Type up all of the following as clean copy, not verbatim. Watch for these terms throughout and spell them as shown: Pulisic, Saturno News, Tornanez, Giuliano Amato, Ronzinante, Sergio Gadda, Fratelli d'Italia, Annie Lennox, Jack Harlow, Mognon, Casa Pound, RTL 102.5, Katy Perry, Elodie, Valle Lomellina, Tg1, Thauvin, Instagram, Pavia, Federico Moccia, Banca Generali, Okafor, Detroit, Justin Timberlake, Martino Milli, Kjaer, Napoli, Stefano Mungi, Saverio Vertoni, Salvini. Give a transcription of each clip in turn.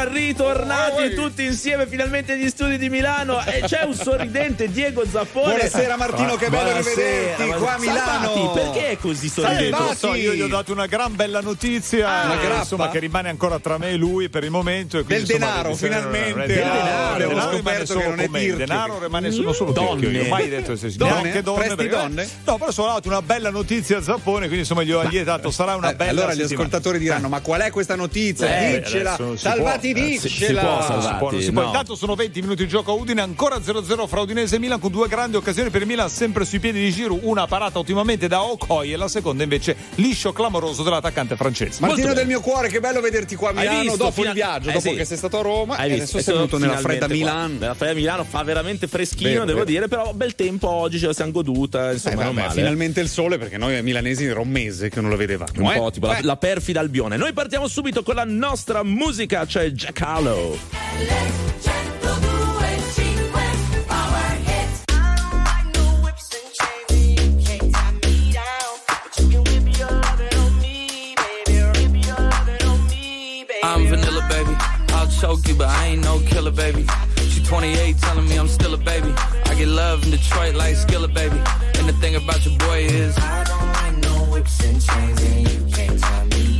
ancora ritornati tutti insieme finalmente agli studi di Milano, e c'è un sorridente Diego Zappone. Buonasera Martino, che bello rivederti qua a Milano. Salvati, perché è così sorridente? Lo so, io gli ho dato una gran bella notizia, insomma, che rimane ancora tra me e lui per il momento, e quindi, del insomma, denaro finalmente denaro rimane solo con me, il denaro rimane solo Tirchio, io ho mai detto neanche donne, no, però sono dato una bella notizia a Zappone, quindi insomma gli ho allietato, sarà una bella allora settimana. Gli ascoltatori diranno: ma qual è questa notizia? Diccela, Salvati, diccela. Intanto sono 20 minuti di gioco a Udine, ancora 0-0 fra Udinese e Milan, con due grandi occasioni per il Milan sempre sui piedi di Giroud, una parata ottimamente da Okoye e la seconda invece liscio clamoroso dell'attaccante francese. Martino del mio cuore, che bello vederti qua a Milano dopo il viaggio, dopo che sei stato a Roma, e adesso sei venuto nella fredda Milano. Nella fredda Milano fa veramente freschino, devo dire, però bel tempo oggi, ce la siamo goduta, insomma, vabbè, finalmente il sole, perché noi milanesi era un mese che non lo vedevamo. Un po' tipo la perfida Albione. Noi partiamo subito con la nostra musica, c'è Jack Harlow. I'm vanilla, baby. I'll choke you, but I ain't no killer, baby. She 28, telling me I'm still a baby. I get love in Detroit like Skillet, baby. And the thing about your boy is I don't like no whips and chains, and you can't tie me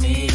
me.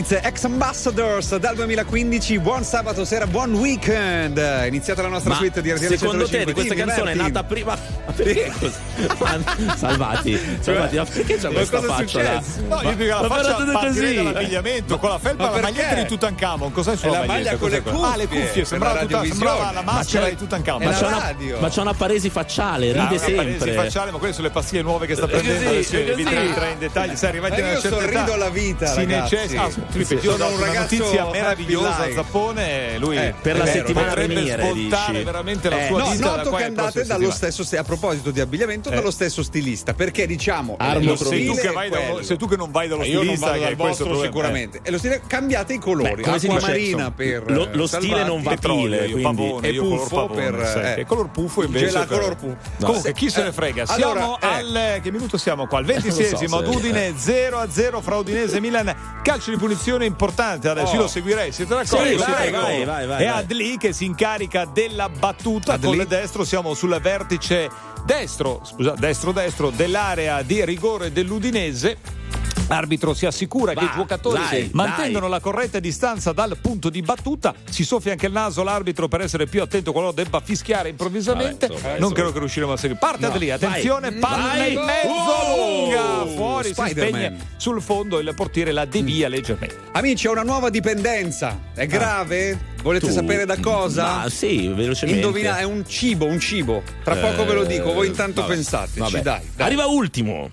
States, Ex Ambassadors dal 2015. Buon sabato sera, buon weekend. È iniziata la nostra suite di RTL 102.5. Secondo te di questa canzone è nata prima? Salvati, ma perché c'è questa faccia là? No, io dico la faccia a partire dall'abbigliamento, con la felpa, la maglietta di Tutankhamon. Cos'è il suo abbigliamento? Con le cuffie. Ah, le cuffie, sembrava la maschera di Tutankhamon. Ma c'è una paresi facciale, ride sempre. Paresi facciale, ma quelle sono le pastiglie nuove che sta prendendo. Adesso vi entrerà in dettagli. Se arrivate a una certa età, la vita si necessita. Sono un ragazzo, notizia meravigliosa, Zappone. Lui per la settimana potrebbe svoltare veramente la sua vita. Noto che andate dallo stesso, a proposito di abbigliamento, dallo stesso stilista, perché diciamo sei tu che non vai dallo stilista, che è questo problema, sicuramente. E lo stile, cambiate i colori. Acqua marina per lo stile non va pile, quindi è puffo per color puffo, invece color puffo. Comunque chi se ne frega. Siamo al che minuto siamo qua? Al 26esimo ad Udine, 0-0 fra Udinese e Milan. Calcio di punizione importante, adesso io lo seguirei. Siete d'accordo? Sì, vai. È Adli che si incarica della battuta con il destro. Siamo sul vertice destro dell'area di rigore dell'Udinese. L'arbitro si assicura che i giocatori mantengono la corretta distanza dal punto di battuta. Si soffia anche il naso l'arbitro per essere più attento quando debba fischiare improvvisamente. Non credo che riusciremo a seguire. Parte da lì, attenzione, palla in mezzo, lunga, fuori, Spider-Man. Si spegne sul fondo, il portiere la devia leggermente. Amici, è una nuova dipendenza, è grave? Volete sapere da cosa? Ma sì, velocemente. Indovina, è un cibo. Tra poco ve lo dico, voi intanto pensateci. Dai. Arriva ultimo.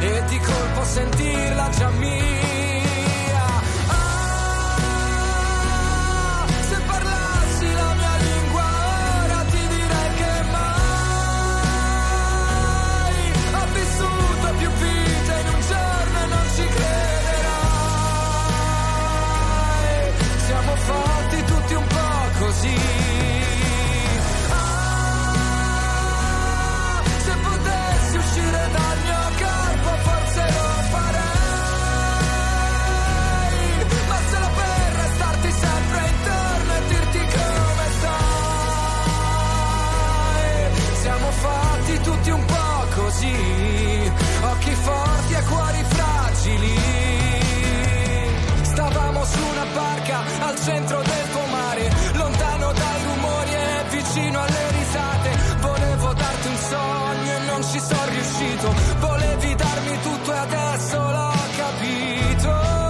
e di colpo sentirla già mia. Ah, se parlassi la mia lingua ora ti direi che mai ho vissuto più vite in un giorno e non ci crederai. Siamo fatti tutti un po' così. Tutti un po' così, occhi forti e cuori fragili. Stavamo su una barca al centro del tuo mare, lontano dai rumori e vicino alle risate. Volevo darti un sogno e non ci sono riuscito, volevi darmi tutto e adesso l'ho capito.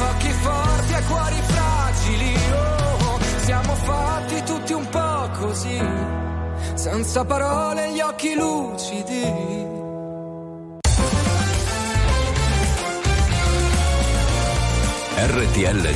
Occhi forti e cuori fragili, oh, siamo fatti tutti un po' così, senza parole, gli occhi lucidi. RTL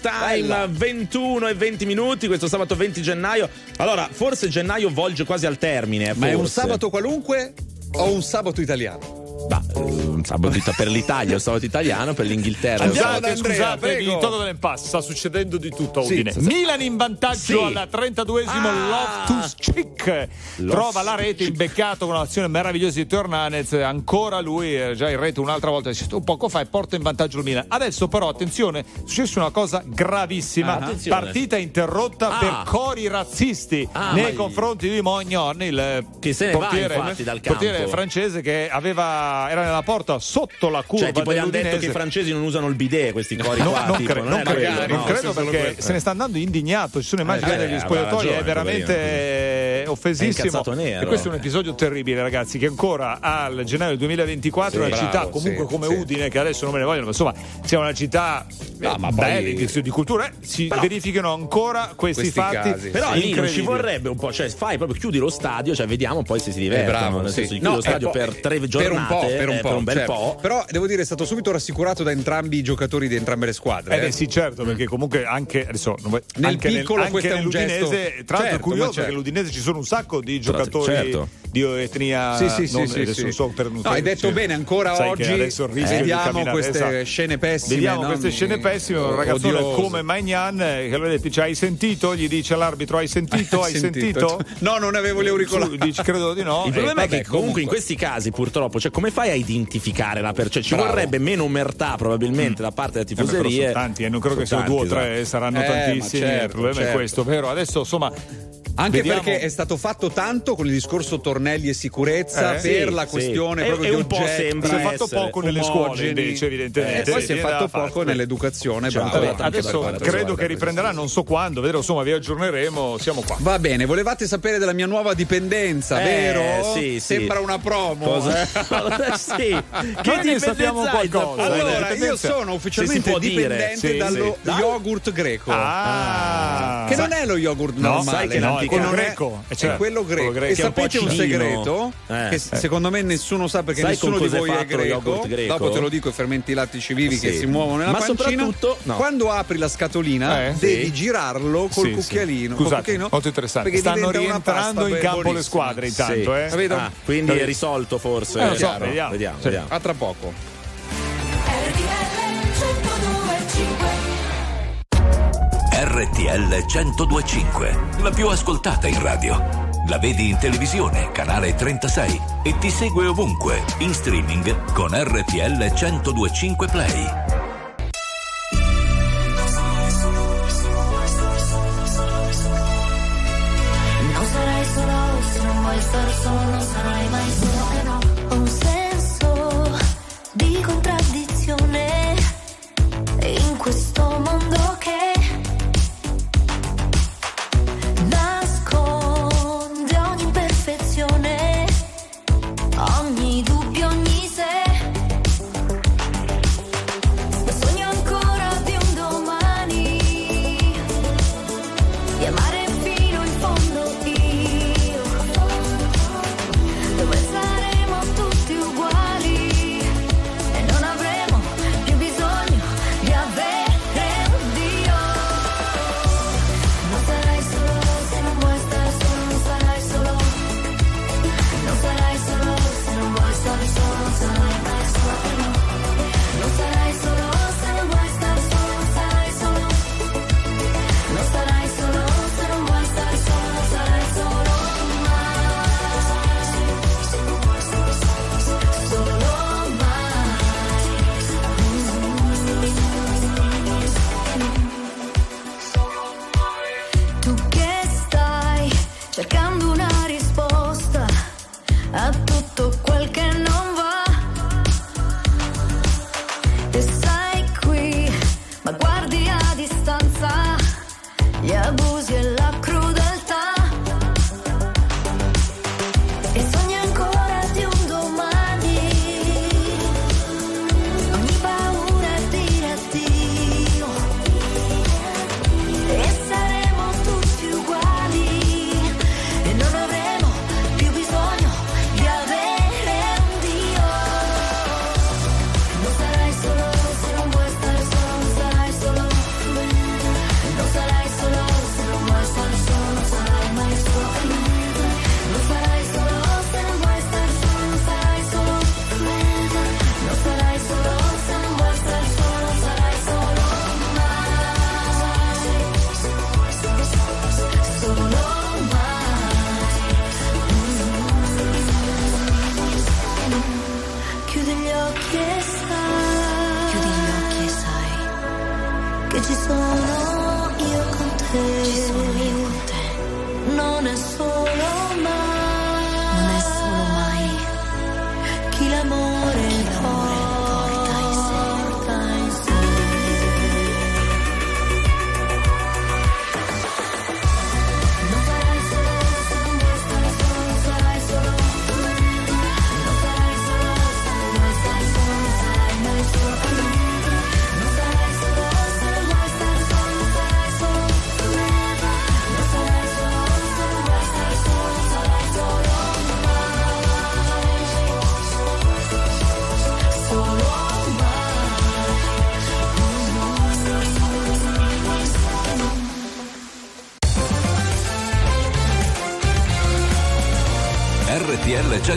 Time 21:20, questo sabato 20 gennaio. Allora, forse gennaio volge quasi al termine. Ma forse è un sabato qualunque o un sabato italiano? Bah, un sabato per l'Italia, un sabato italiano per l'Inghilterra. Andrea, scusate, il Toto dell'impasse, sta succedendo di tutto a Udinese. Sì, Milan in vantaggio alla 32esimo, Loftus-Cheek trova la rete, imbeccato con un'azione meravigliosa di Tornanez. Ancora lui, già in rete un'altra volta un poco fa, e porta in vantaggio il Milan. Adesso però attenzione, è successa una cosa gravissima, partita interrotta per cori razzisti nei confronti di Mognon, il portiere francese che era nella porta sotto la curva, cioè tipo gli hanno detto che i francesi non usano il bidet, questi cori non credo perché se ne sta andando indignato, ci sono immagini degli spogliatoi, è veramente offensissimo, e questo è un episodio terribile, ragazzi, che ancora al gennaio 2024 una città comunque come Udine, che adesso non me ne vogliono, ma insomma siamo una città bella di cultura, si verificano ancora questi fatti casi, però lì non ci vorrebbe un po', cioè fai proprio, chiudi lo stadio, cioè vediamo poi se si divertono, nel senso chiudi lo stadio per 3 giornate per un bel po'. Però devo dire, è stato subito rassicurato da entrambi i giocatori di entrambe le squadre. Sì, certo, perché comunque anche adesso, nel piccolo, questo è un gesto. Tra l'altro curioso, perché l'Udinese ci sono sono un sacco di giocatori, certo, di etnia non hai detto bene, ancora sai oggi vediamo queste scene pessime, un ragazzone come Maignan che lo vedi, hai sentito, gli dice all'arbitro, hai sentito? No, non avevo le auricolari, dici, credo di no. Il problema è che comunque in questi casi purtroppo, cioè, come fai a identificare la persona? Ci vorrebbe meno omertà probabilmente da parte della tifoseria. Sono tanti, non credo che siano due o tre, saranno tantissimi, certo, il problema è questo, vero? Adesso insomma anche vediamo, perché è stato fatto tanto con il discorso tornelli e sicurezza per la questione proprio di oggetti. Si è fatto poco nelle scuole invece, evidentemente, e poi si è fatto poco nell'educazione, adesso credo che riprenderà, non so quando, vero? Insomma, vi aggiorneremo, siamo qua. Va bene, volevate sapere della mia nuova dipendenza, vero? Sì, sembra una promo. Sì. Che ne sappiamo qualcosa? Allora, io sono ufficialmente dipendente dallo yogurt greco. Che non è lo yogurt normale, no? Quello greco, cioè, è quello greco, e sapete un segreto che secondo me nessuno sa, perché nessuno di voi è greco. Dopo te lo dico, i fermenti lattici vivi che si muovono nella pancina, quando apri la scatolina devi girarlo col cucchialino. Scusate, molto interessante, stanno rientrando in campo le squadre intanto, quindi è risolto forse, non so, vediamo. A tra poco. RTL 102.5, la più ascoltata in radio. La vedi in televisione, canale 36, e ti segue ovunque, in streaming con RTL 102.5 Play. Non sarai solo, se non vuoi stare solo, non sarai mai solo, e no. Ho un senso di contraddizione in questo mondo che RTL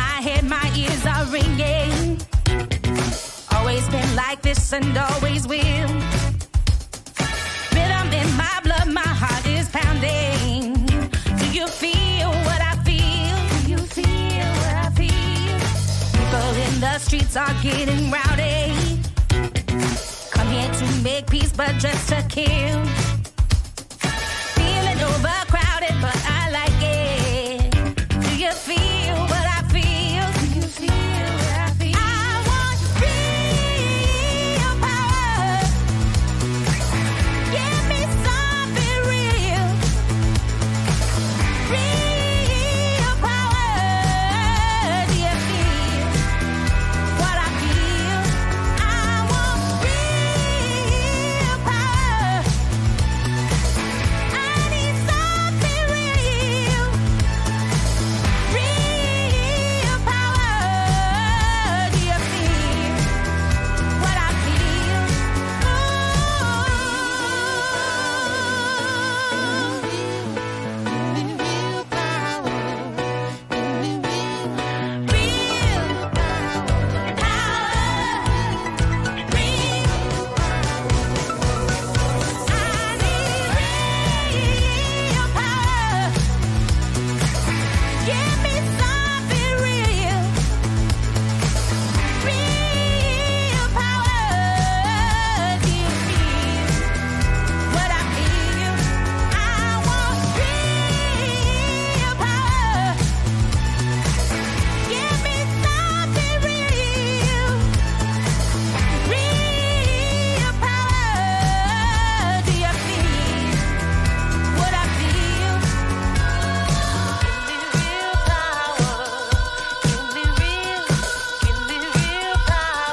my head, my ears are ringing. Always been like this and always will. Rhythm in my blood, my heart is pounding. Do you feel what I feel? Do you feel what I feel? People in the streets are getting rowdy. Come here to make peace, but just to kill. Feeling overcrowded, but I like it. Do you feel what I feel? Do you feel what I feel? I want real power. Give me something real. Real power. Do you feel what I feel? I want real power. I need something real. Real power. Do you feel what I feel? Ooh. Real power. Real power. Real I need real power. Give me something real. Real power. Do you feel what I feel? I want real power. Give me something real. Real power. Do you feel what I feel? Give me real power. Give me real power.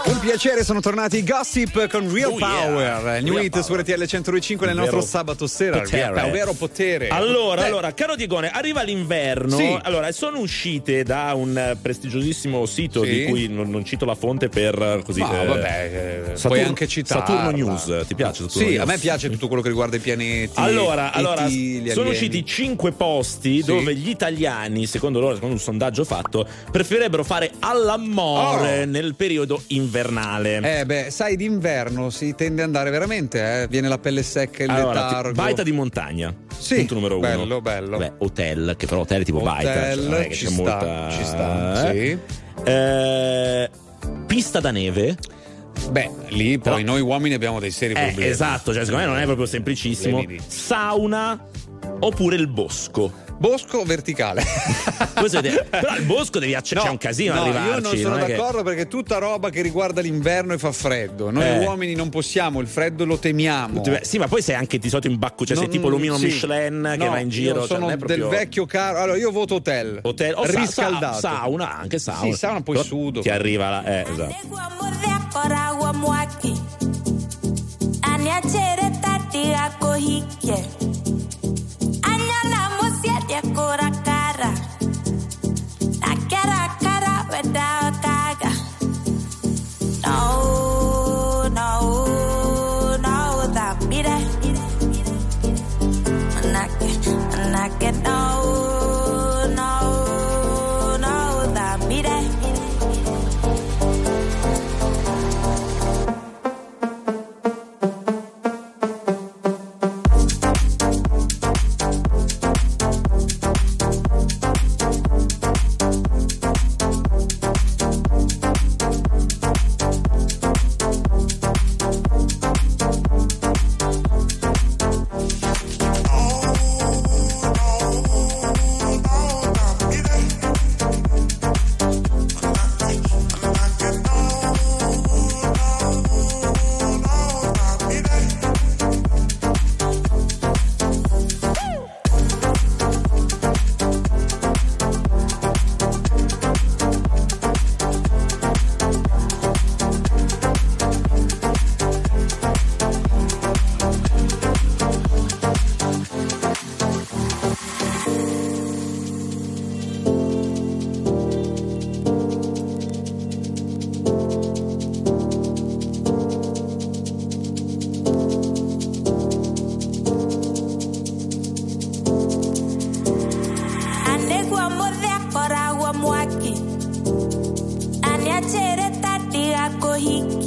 Un piacere, sono tornati i Gossip con Real Oh, yeah. Power. New Real Hit Power. su RTL 102.5 nel nostro sabato sera. Potere. Real Power, vero potere. Allora, caro Diegone, arriva l'inverno. Sì. Allora, sono uscite da un prestigiosissimo sito Sì. di cui non cito la fonte per così. Ma vabbè, puoi anche citarla. Saturno News, ti piace? Saturno Sì, News? a me piace tutto quello che riguarda i pianeti. Allora, gli sono alieni. usciti 5 posti Sì. dove gli italiani, secondo loro, secondo un sondaggio fatto, preferirebbero fare all'amore nel periodo invernale. Beh, sai, d'inverno si tende ad andare veramente, viene la pelle secca, il letargo. Baita di montagna. Sì. Punto numero 1. Bello. Beh, hotel, che però hotel è tipo baita. Cioè, non è che c'è molta... ci sta, sì. Pista da neve. Beh, lì poi noi uomini abbiamo dei seri problemi. Esatto, cioè secondo me non è proprio semplicissimo. Sauna oppure il bosco. Bosco verticale. Però il bosco devi c'è un casino a arrivarci. Io non sono d'accordo perché tutta roba che riguarda l'inverno e fa freddo. Noi uomini non possiamo, il freddo lo temiamo. Sì, ma poi sei anche di solito in bacco, cioè sei tipo l'omino Sì. Michelin che va in giro. Sono non è proprio... del vecchio caro. Allora io voto hotel o riscaldato. Sauna, anche sauna. Sì, sauna poi però sudo. Ti arriva la esatto. La cara without taga. No, that be that. Manake, no, that be that.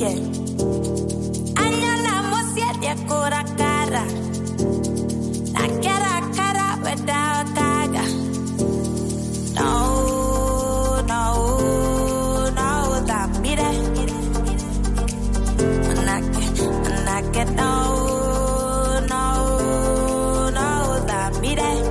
Kjaer. Andiamo siete ancora cara. La cara cara without taga. No, no, no, da mire. Manake, no, no, no, da mire.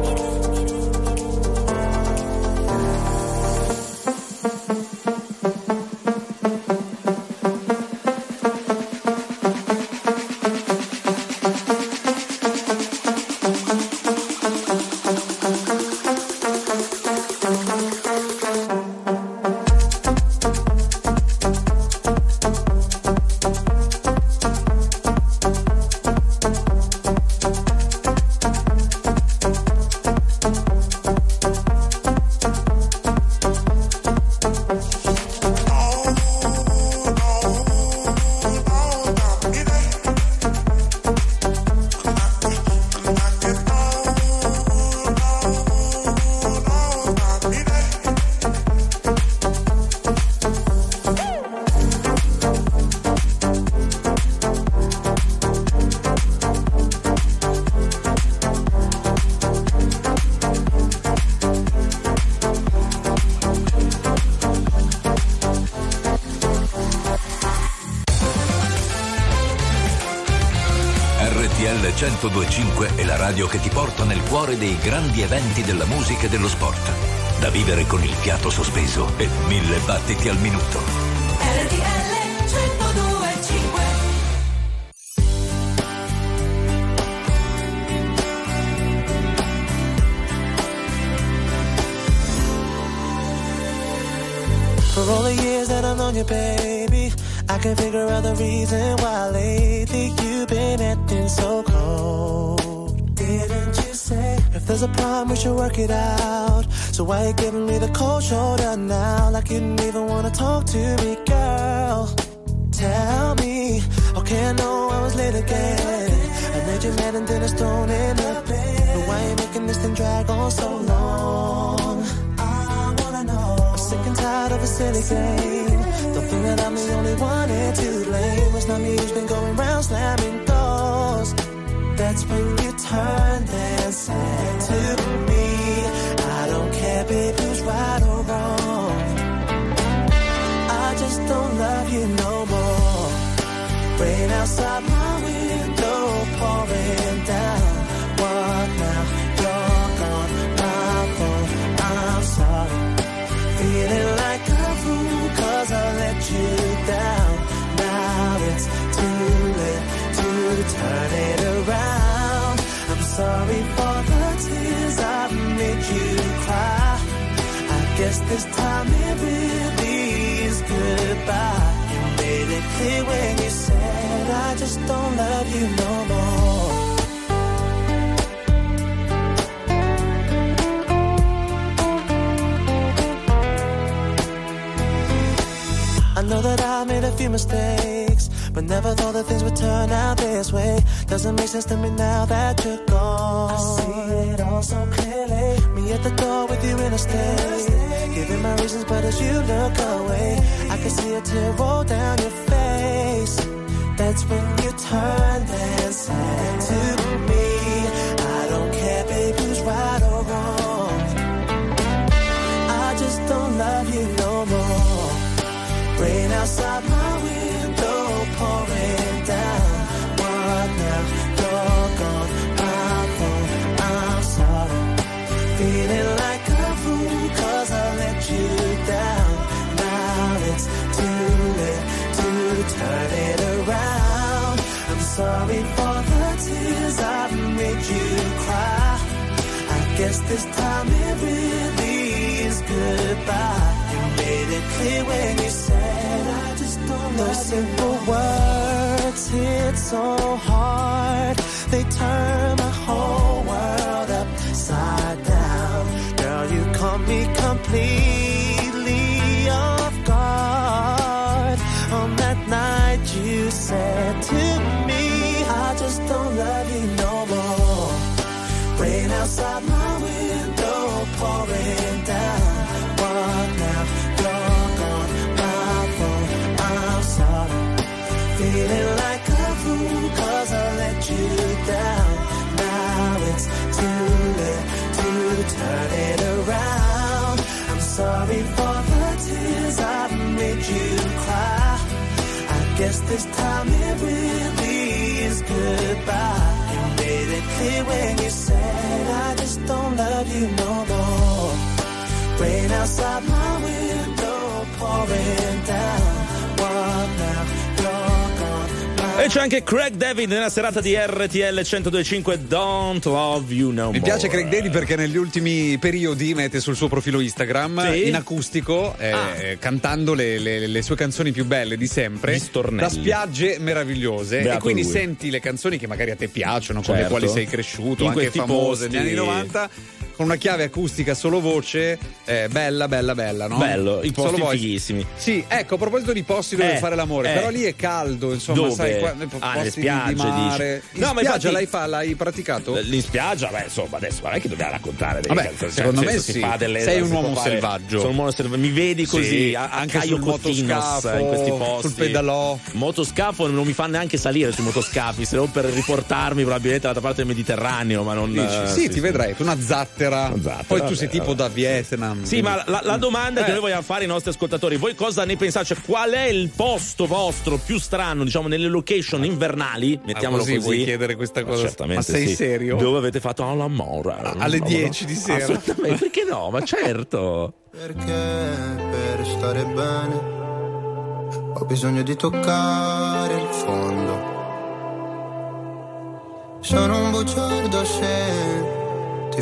RTL 102.5 è la radio che ti porta nel cuore dei grandi eventi della musica e dello sport. Da vivere con il fiato sospeso e 1000 battiti al minuto. RTL 102.5. For all the years that I've known you, baby, I can figure out the reason why lately you've been acting so cold. Didn't you say if there's a problem we should work it out? So why you giving me the cold shoulder now? Like you didn't even wanna talk to me, girl. Tell me, okay, I know I was late again. I made you mad and then I thrown in a bed. But why you making this thing drag on so long? I wanna know. I'm sick and tired of a silly game. Don't think that I'm the only one here to blame. It's not me who's been going round slamming doors. That's when you turned and said to me, I don't care, babe, who's right or wrong. I just don't love you no more. Rain outside my window pouring down. What now? You're gone, my fault. I'm sorry. Feeling like a fool. Cause I let you down. Now it's too late to turn it around. I'm sorry for the tears I've made you cry. I guess this time it really is goodbye. You made it clear when you said I just don't love you no more. I know that I made a few mistakes, but never thought that things would turn out this way. Doesn't make sense to me now that you're gone. I see it all so clearly. Me at the door with you in a state, giving my reasons, but as you look away, I can see a tear roll down your face. That's when you turned and said to me, I don't care, babe, who's right or wrong. I just don't love you no more. Rain outside my window pouring down. What now? You're gone. My fault. I'm sorry. Feeling like a fool cause I let you down. Now it's too late to turn it around. I'm sorry for the tears I've made you cry. I guess this time it really is goodbye. Made it clear when you said I just don't know. Those simple words hit so hard. They turn my whole world upside down. Girl, you caught me completely off guard. On that night you said to me, I just don't love you no more. Rain outside my window pouring down. What now? You're gone, my fault. I'm sorry. you cry. I guess this time it really is goodbye. You made it clear when you said I just don't love you no more. Rain outside my window pouring down. What now? You're gone. E c'è anche Craig David nella serata di RTL 102.5 Don't Love You No More. Mi piace Craig David perché negli ultimi periodi mette sul suo profilo Instagram, sì, in acustico, cantando le sue canzoni più belle di sempre da spiagge meravigliose. Beato e quindi lui. Senti le canzoni che magari a te piacciono, certo, con le quali sei cresciuto, in anche famose negli anni 90, con una chiave acustica solo voce, bella, no? Bello, i posti solo fighissimi. Sì, ecco, a proposito di posti dove fare l'amore, però lì è caldo, insomma. Dove? Sai, posti le spiagge, di mare. In no, spiaggia infatti, l'hai praticato? In spiaggia, beh, insomma, adesso non è che dobbiamo raccontare delle canzoni. Secondo me sì. Sei un uomo selvaggio. Sono un uomo selvaggio. Mi vedi così, sì, anche sul motoscafo, in questi posti. Sul pedalò. Motoscafo non mi fa neanche salire sui motoscafi, se non per riportarmi probabilmente dall'altra parte del Mediterraneo, ma non. Dici, sì, vedrai, tu una zattera. Poi tu sei tipo da Vietnam. Sì, ma la domanda che noi vogliamo fare ai nostri ascoltatori: voi cosa ne pensate? Cioè, qual è il posto vostro più strano, diciamo, nelle location invernali? Mettiamolo così. Vuoi chiedere questa cosa? Certamente, ma sei serio? Dove avete fatto l'amore? Alle 10 di sera? Assolutamente. Perché no? Ma certo. Perché per stare bene ho bisogno di toccare il fondo. Sono un bugiardo se ti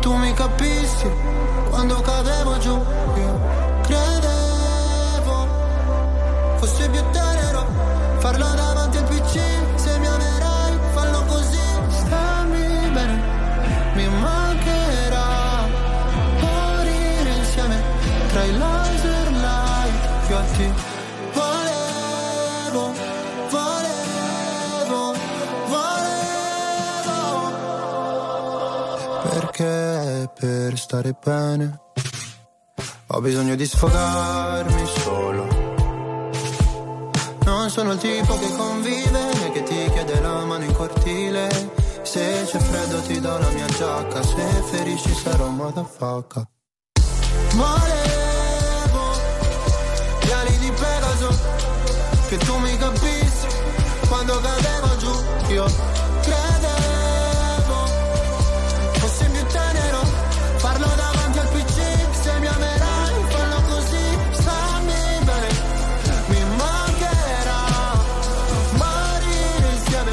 tu mi capissi quando cadevo giù. Io credevo fosse più tenero farlo davanti al PC. Se mi amerai fallo così. Stammi bene, mi mancherà morire insieme tra i laser light fiotti. Perché per stare bene ho bisogno di sfogarmi solo. Non sono il tipo che convive né che ti chiede la mano in cortile. Se c'è freddo ti do la mia giacca, se ferisci sarò motherfucker. Volevo gli ali di Pegaso, che tu mi capissi quando cadevo giù. Io credevo davanti al PC, se mi amerai fallo così. Stammi bene, mi mancherà morire insieme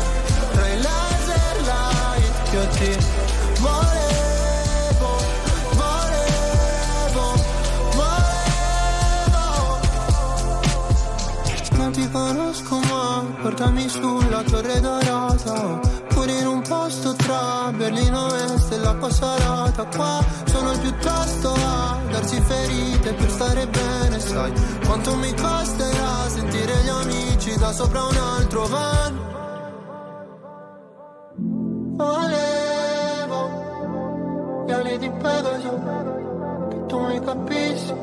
tra i laser light. Io ti volevo, volevo. Non ti conosco ma portami sulla torre dorata, in un posto tra Berlino Est e l'acqua salata. Qua sono piuttosto a darsi ferite per stare bene. Sai quanto mi costerà sentire gli amici da sopra un altro van. Volevo gli ali di Pegaso, che tu mi capissi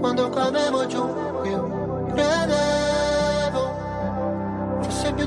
quando cadevo giù. Io credevo fosse più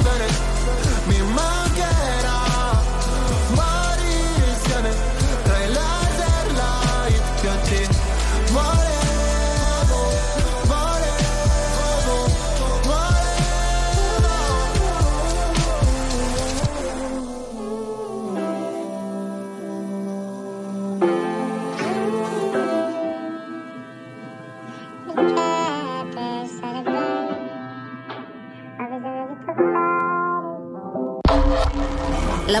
bene, mi mancherà morire insieme tra i laser light. Io ti volevo, volevo, volevo. La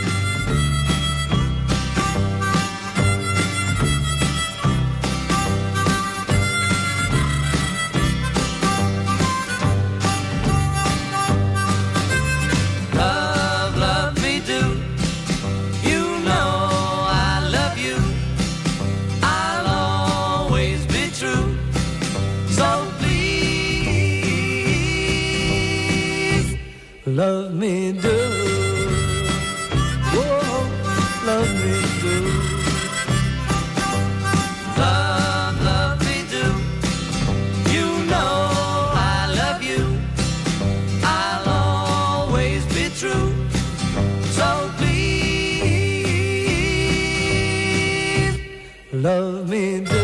Love me do, oh, love me do, love, love me do. You know I love you, I'll always be true. So please, love me do.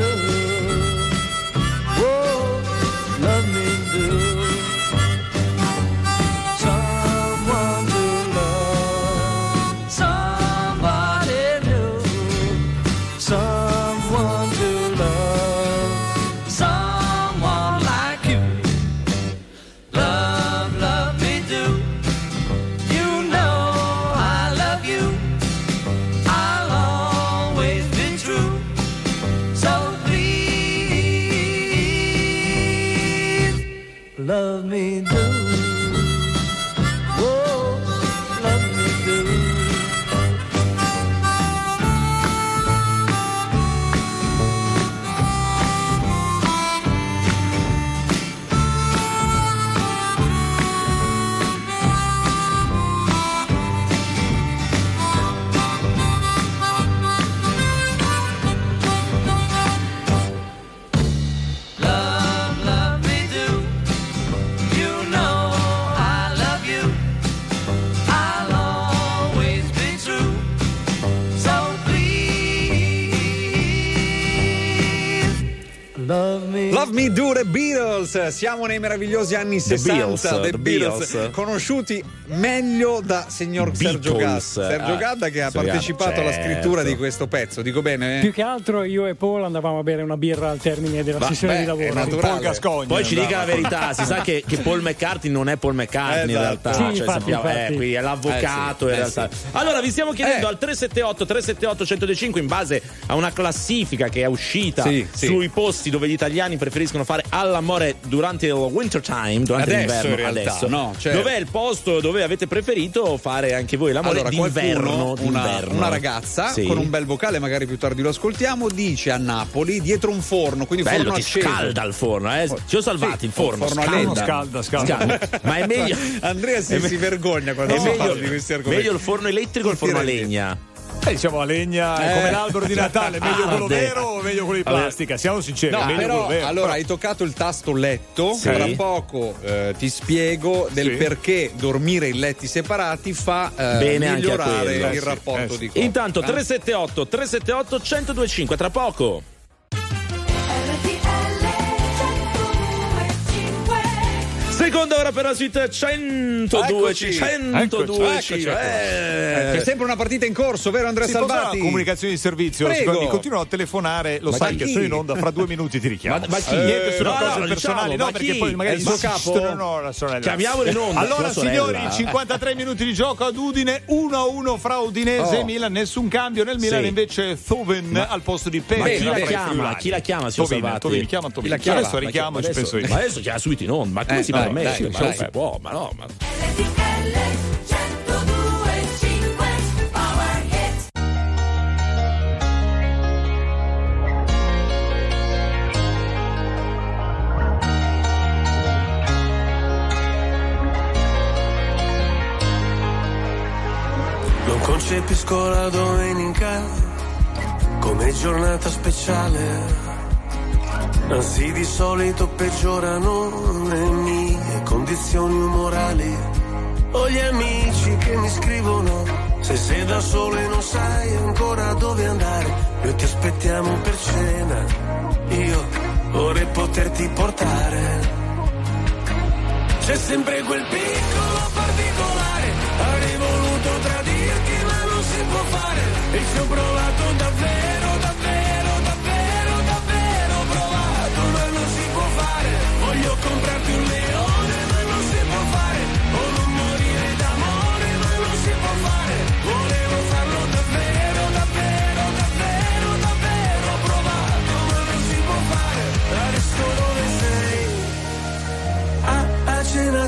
Dure Beatles, siamo nei meravigliosi anni 60 dei Beatles, conosciuti meglio da signor Sergio Gadda. Sergio Gadda che ha partecipato alla scrittura di questo pezzo, dico bene? Più che altro io e Paul andavamo a bere una birra al termine della sessione di lavoro. Paul Gascogna. Poi ci dica la verità, si sa che Paul McCartney non è Paul McCartney in realtà, sì, cioè, infatti. Qui è l'avvocato in realtà. Sì. Allora vi stiamo chiedendo al 378 105 in base a una classifica che è uscita sui posti dove gli italiani preferiscono fare all'amore durante il winter time, durante l'inverno, adesso. No, certo. Dov'è il posto dove avete preferito fare anche voi l'amore d'inverno? Una ragazza con un bel vocale, magari più tardi lo ascoltiamo, dice a Napoli dietro un forno, quindi bello, forno acceso. Scalda il forno, ci ho salvati il forno, scalda. Ma è meglio Andrea si vergogna quando parla di questi argomenti. Meglio il forno elettrico o il forno a legna? Diciamo a legna è come l'albero di Natale, meglio quello vero o meglio quello di plastica? Siamo sinceri, no, meglio però, quello vero. Allora hai toccato il tasto letto, tra poco ti spiego del perché dormire in letti separati fa migliorare il rapporto di coppia. Intanto 378 378 1025, tra poco. Seconda ora per la suite 102.5. C'è sempre una partita in corso, vero Andrea Salvati? Comunicazione di servizio. Mi continuano a telefonare, lo sai che sono in onda, fra 2 minuti ti richiamo. Ma chi? Niente, sono cose personali, diciamo, perché poi magari il suo capo. No, la sorella. Chiamiamolo in onda. Allora signori, 53 minuti di gioco ad Udine, 1-1 fra Udinese e Milan, nessun cambio nel Milan, invece Thauvin al posto di Pena. Chi la chiama? Chi la chiama? Adesso richiamo, ci penso io. Ma adesso chiama subito in onda, ma come si parla? Non si può, ma no, ma non concepisco la domenica come giornata speciale, anzi di solito peggiorano le mie condizioni umorali. Ho gli amici che mi scrivono: se sei da solo e non sai ancora dove andare, noi ti aspettiamo per cena, io vorrei poterti portare. C'è sempre quel piccolo particolare, avrei voluto tradirti ma non si può fare, e ci ho provato davvero provato, ma non si può fare. Voglio comprarti un leone ma non si può fare, o non morire d'amore ma non si può fare. Volevo farlo davvero provato, ma non si può fare. Adesso dove sei? A cena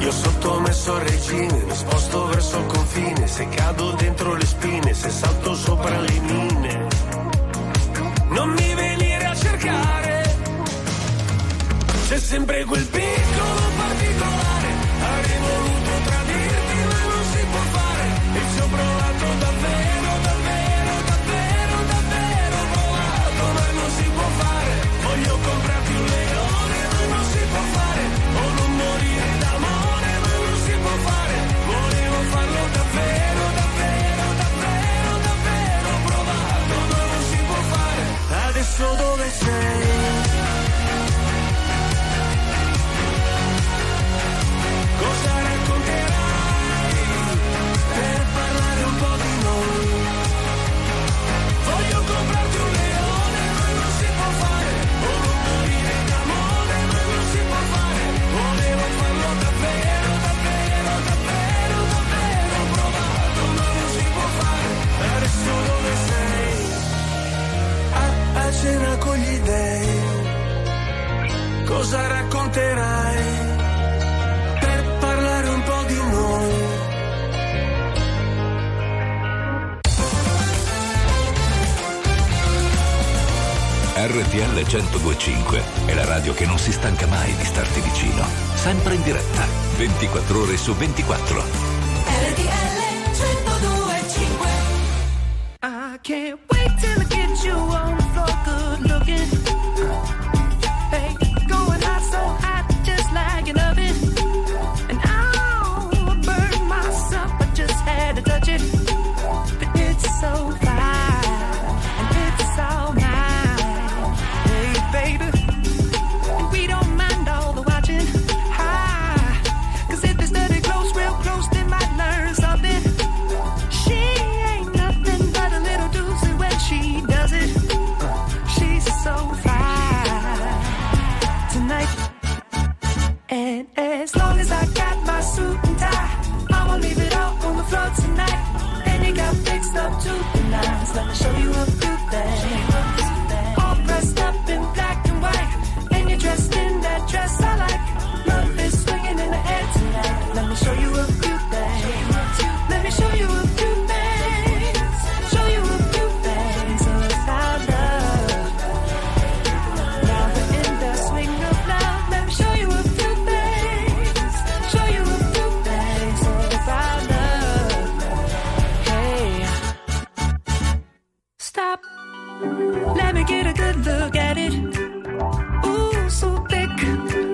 Io sottomesso al regime, mi sposto verso il confine, se cado dentro le spine, se salto sopra le mine. Non mi venire a cercare, c'è sempre quel piccolo particolare. Avrei voluto tradirti ma non si può fare, e ci ho provato davvero, davvero, davvero, davvero provato, ma non si può fare. Voglio comprarti un leone ma non si può fare, o non morire d'amore ma non si può fare. Volevo farlo davvero, davvero, davvero, davvero provato, ma non si può fare. Adesso dove sei? Cosa racconterai per parlare un po' di noi? Voglio comprarti un leone ma non si può fare, o non morire d'amore ma non si può fare. Volevo farlo davvero, davvero, davvero, davvero provato, ma non si può fare. Adesso dove sei? A cena con gli dèi. Cosa racconterai? RTL 102.5 è la radio che non si stanca mai di starti vicino, sempre in diretta, 24 ore su 24. RTL 102.5. I can't wait till I get you on the floor good looking. Hey, going hot so hot just like an oven. And I'll burn myself, I just had to touch it. But it's so fine, and it's all mine. Baby, and we don't mind all the watching. Hi, 'cause if they study close, real close, they might learn something. She ain't nothing but a little doozy when she does it. She's so fine tonight. And as long as I got my suit and tie, I'ma leave it all on the floor tonight. And you got fixed up to the nines. Let me show you a few things. All pressed up in black and white, and you're dressed in that dress I like. Love is swinging in the air tonight. Let me show you a few things. Let me show you a few things. Show you a few things about love. Now we're in the swing of love. Let me show you a few things. Show you a few things about love. Hey, stop. Let me get a good look at it. Ooh, so thick.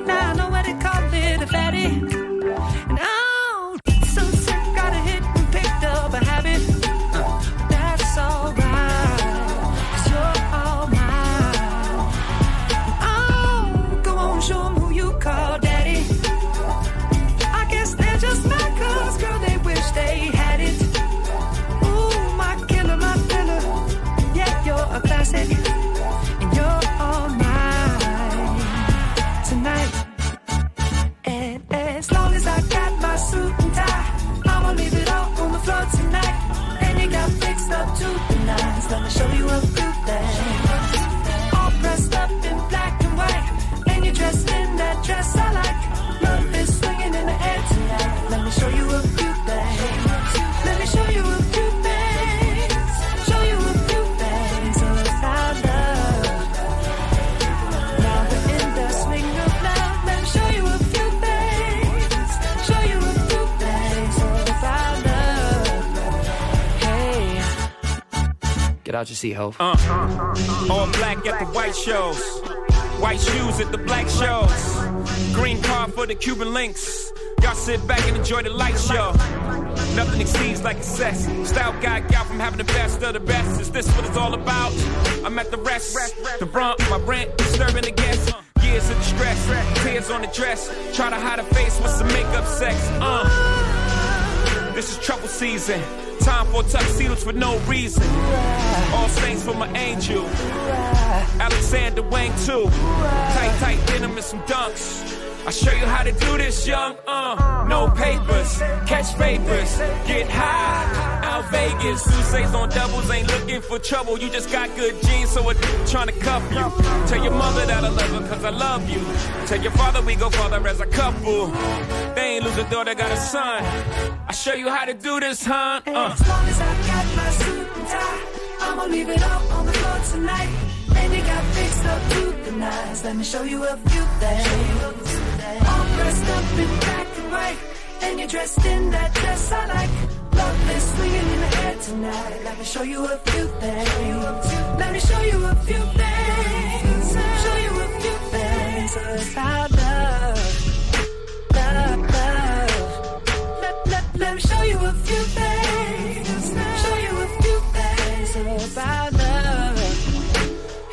Now I know what to call it, a fatty. And I'm so sick, got a hit and picked up a habit. That's all right, 'cause you're all mine. Oh, go on, show 'em who you call daddy. I guess they're just my cause, girl, they wish they had it. Ooh, my killer, my filler. Yeah, you're a classic. Let me show you a few things. All pressed up in black and white, and you're dressed in that dress I like. Love is swinging in the air tonight. Let me show you a few things. Let me show you a few things. Show you a few things about love. Now we're in the swing of love. Let me show you a few things. Show you a few things about love. Hey. Get out your seat, ho. All black at the white shows. White shoes at the black shows. Green card for the Cuban links. Y'all sit back and enjoy the light show. Nothing exceeds like excess. Style guy gal from having the best of the best. Is this what it's all about? I'm at the rest. The brunt, my rent, disturbing the guests. Years of distress, tears on the dress. Try to hide a face with some makeup sex. This is trouble season. Time for tuxedos for no reason. Ooh, all saints for my angel. Ooh, Alexander Wang too. Ooh, tight denim and some dunks. I show you how to do this, young. No papers, catch papers, get high. Out Vegas. Sousa's on doubles, ain't looking for trouble. You just got good genes, so a tryna cuff you. Tell your mother that I love her, cause I love you. Tell your father we go father as a couple. They ain't lose a daughter, got a son. I show you how to do this, huh? As long as I got my suit and tie, I'ma leave it all on the floor tonight. And it got fixed up to the nines. Let me show you a few things. All dressed up in black and white, and you're dressed in that dress I like. Love is swinging in the air tonight. Let me show you a few things. Let me show you a few things. Show you a few things. 'Cause I love, love, love. Let me show you a few things. Show you a few things. 'Cause I love.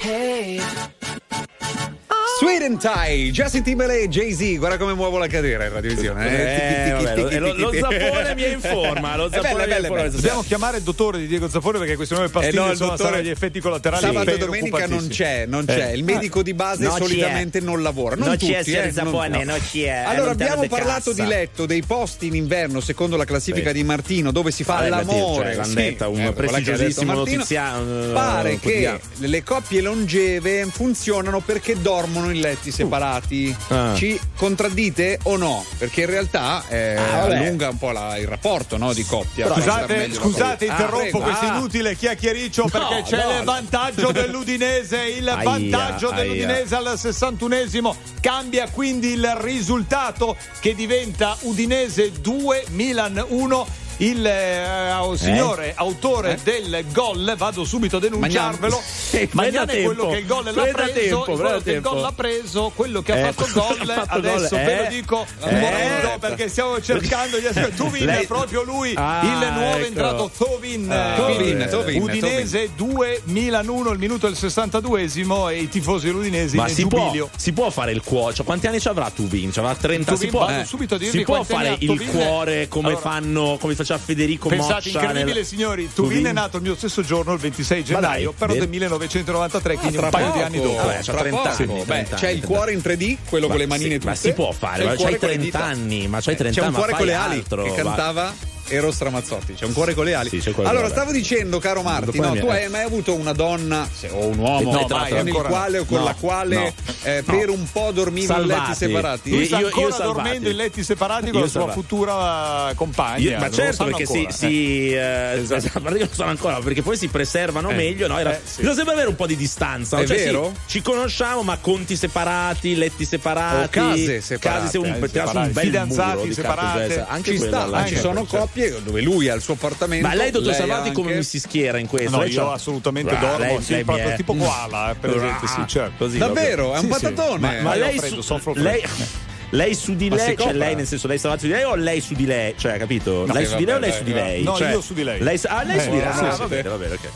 Hey. Sweet and Tie, Justin Timberlake e Jay-Z, guarda come muovo la cadera in radiovisione. Lo Zappone mi è in forma. Lo Zappone è bella. Dobbiamo chiamare il dottore di Diego Zappone perché questo nome è pastiglie, sono dottore... gli effetti collaterali. Sabato e domenica non c'è. Il medico di base solitamente non lavora. Non tutti, c'è Zappone, non c'è. Allora abbiamo parlato di letto, dei posti in inverno secondo la classifica di Martino dove si fa l'amore. Un prestigiosissimo notiziano. Pare che le coppie longeve funzionano perché dormono in letti separati. Ci contraddite o no? Perché in realtà allunga un po' il rapporto, no, di coppia. Scusate interrompo questo inutile chiacchiericcio perché c'è il vantaggio dell'Udinese, dell'Udinese al 61esimo. Cambia quindi il risultato che diventa Udinese 2 Milan 1. Il signore autore del gol, vado subito a denunciarvelo. Maignan è quello che il gol l'ha preso, quello che ha fatto gol. Adesso ve lo dico morendo perché stiamo cercando di Thauvin, è proprio lui, il nuovo entrato Thauvin. Udinese 2 Milan 1, il minuto del 62esimo e i tifosi udinesi nel dubilio. Si può fare il cuore, cioè, quanti anni ci avrà Thauvin? Ci avrà 30, si può fare il cuore come fanno, come faceva Federico Moccia. Pensate, incredibile, signori, Thauvin è nato il mio stesso giorno, il 26 gennaio, però del 1993, quindi un paio di anni dopo. Tra 30 anni, c'è il cuore in 3D, quello con le manine tutte. Ma si può fare, c'hai 30 anni, ma c'hai 30 anni. C'è un cuore con le ali che cantava Ero Stramazzotti, c'è un cuore con le ali. Sì, allora, stavo dicendo, caro Marti, tu hai mai avuto una donna o un uomo con il quale o con la quale per un po' dormivi in letti separati? Lui sta ancora dormendo in letti separati con la sua futura compagna. Ma certo, perché sono ancora, perché poi si preservano meglio, no? Bisogna sempre avere un po' di distanza. È vero? Ci conosciamo, ma conti separati, letti separati, case separate, fidanzati separati. Anche ci sono coppie dove lui ha il suo appartamento. Ma lei, dottor Sabato, come si schiera in questo? No, io assolutamente dormo, tipo koala, per esempio, così. Davvero? È un patatone. Ma lei soffro freddo. Lei su di lei, cioè lei nel senso, lei stava su di lei o lei su di lei? Cioè, capito? No, lei su di lei o lei su di lei? No, io su di lei. Lei su di lei. Va bene, ok.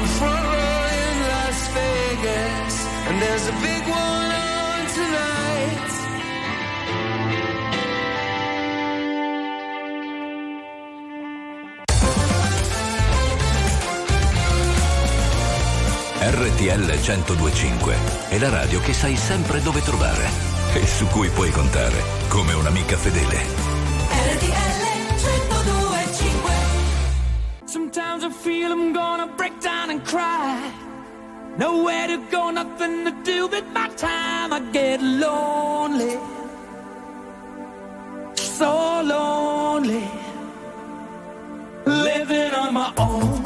on front row in Las Vegas, and there's a big one on tonight. RTL 102.5 è la radio che sai sempre dove trovare e su cui puoi contare come un'amica fedele. RTL 102.5. Sometimes I feel I'm gonna break down and cry. Nowhere to go, nothing to do with my time. I get lonely, so lonely, living on my own.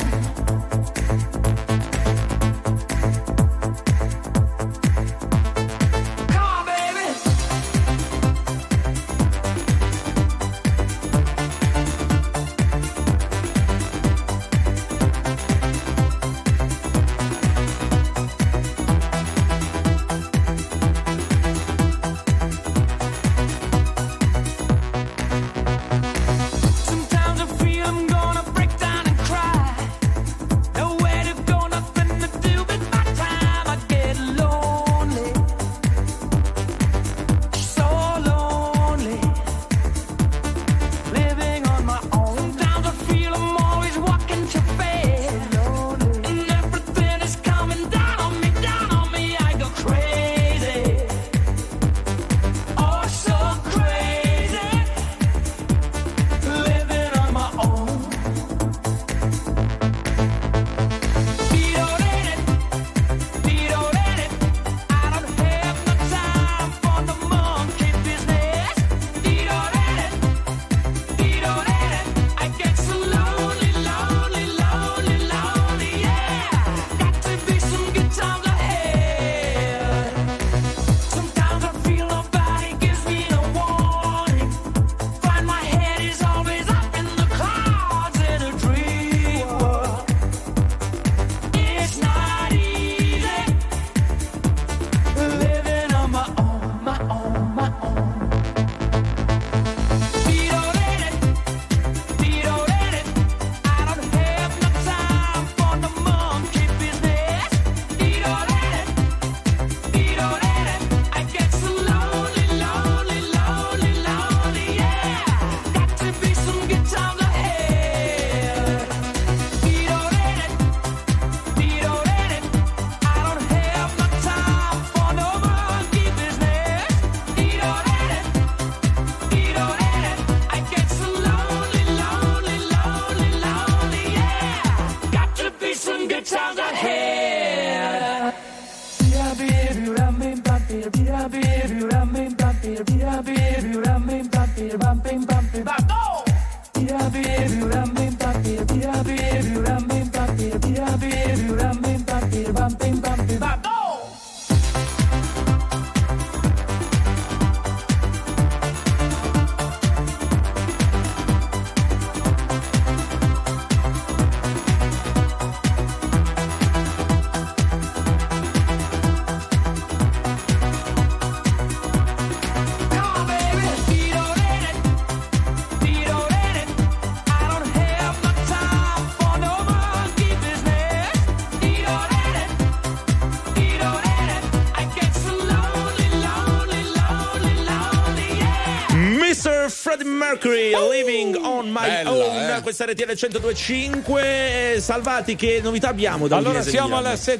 Living on my own. Questa RTL 102.5. Salvati, che novità abbiamo da Udinese? Allora siamo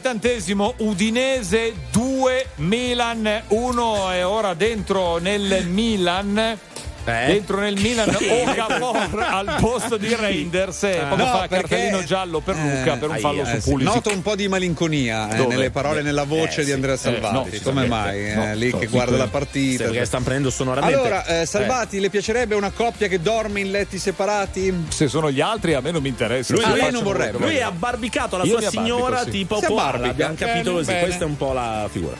al 70° Udinese 2 Milan 1, e ora dentro nel Milan. Dentro nel Milan Okafor al posto di Reinders, proprio fa cartellino giallo per Luca per un fallo su Pulisic. Noto un po' di malinconia nelle parole, nella voce di Andrea Salvati. Come mai? Lì che guarda la partita perché stanno prendendo sonoramente. Allora Salvati, le piacerebbe una coppia che dorme in letti separati? Se sono gli altri a me non mi interessa. Lui non vorrebbe. Lui è abbarbicato alla sua signora, tipo Porra, abbiamo capito così. Questa è un po' la figura.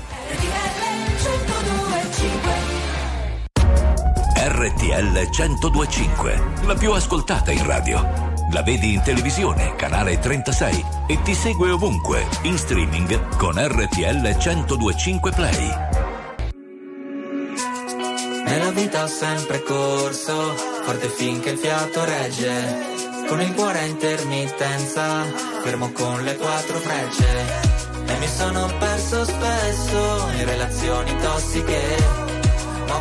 RTL 102.5, la più ascoltata in radio. La vedi in televisione, canale 36, e ti segue ovunque, in streaming con RTL 102.5 Play. Nella vita ho sempre corso, forte finché il fiato regge. con il cuore a intermittenza, fermo con le quattro frecce. E mi sono perso spesso in relazioni tossiche, ma ho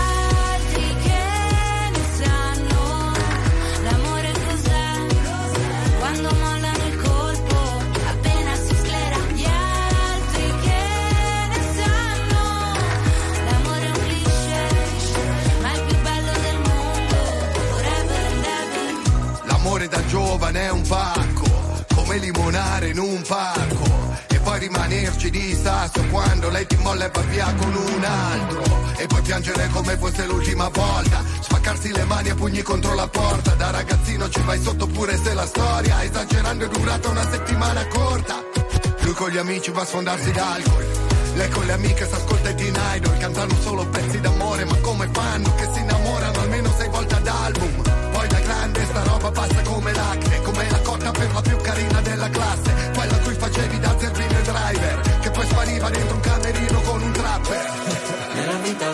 Da giovane è un pacco, come limonare in un parco, e poi rimanerci di sasso quando lei ti molla e va via con un altro, e poi piangere come fosse l'ultima volta, spaccarsi le mani e pugni contro la porta. Da ragazzino ci vai sotto pure se la storia, esagerando, è durata una settimana corta. Lui con gli amici va a sfondarsi d'alcol, lei con le amiche s'ascolta e ti idol, cantano solo pezzi d'amore, ma come fanno che si innamorano almeno 6 volte ad album? Da grande sta roba passa come l'acne, come la cotta per la più carina della classe, quella cui facevi da zerbino e driver, che poi spariva dentro un camerino con un trapper. Nella vita ho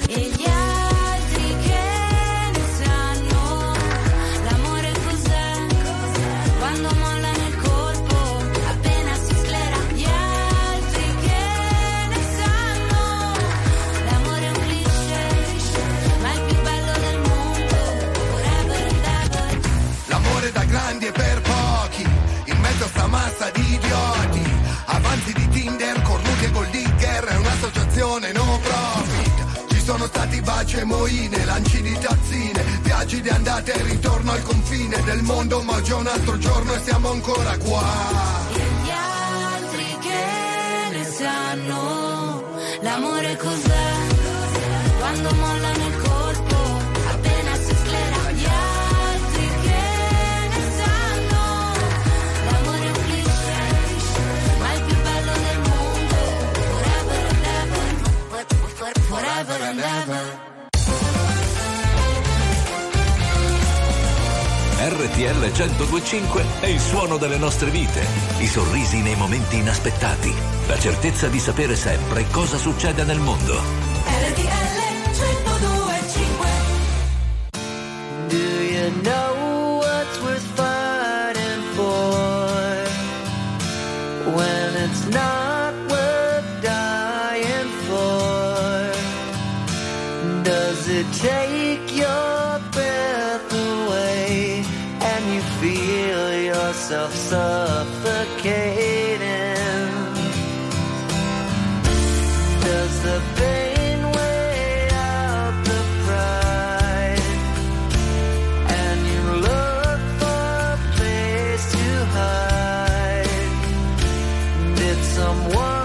gli altri che ne sanno l'amore cos'è, quando mollano il colpo appena si sclera. Gli altri che ne sanno l'amore è un cliché, ma il più bello del mondo, forever and ever. L'amore da grandi è per pochi, in mezzo a sta massa di idioti, avanti di Tinder, cornuti e gold digger, è un'associazione no profit. Ci sono stati baci e moine, lanci di tazzine, viaggi di andata e ritorno al confine del mondo, ma oggi è un altro giorno e siamo ancora qua. E gli altri che ne sanno l'amore cos'è, quando mollano il corpo appena si sclera. Gli altri che ne sanno l'amore è un cliché, ma il più bello del mondo, forever and ever, forever and ever. RTL 102.5 è il suono delle nostre vite, i sorrisi nei momenti inaspettati, la certezza di sapere sempre cosa succede nel mondo. RTL 102.5. Do you know what's worth fighting for when it's not? Take your breath away and you feel yourself suffocating. Does the pain weigh out the pride? And you look for a place to hide. Did someone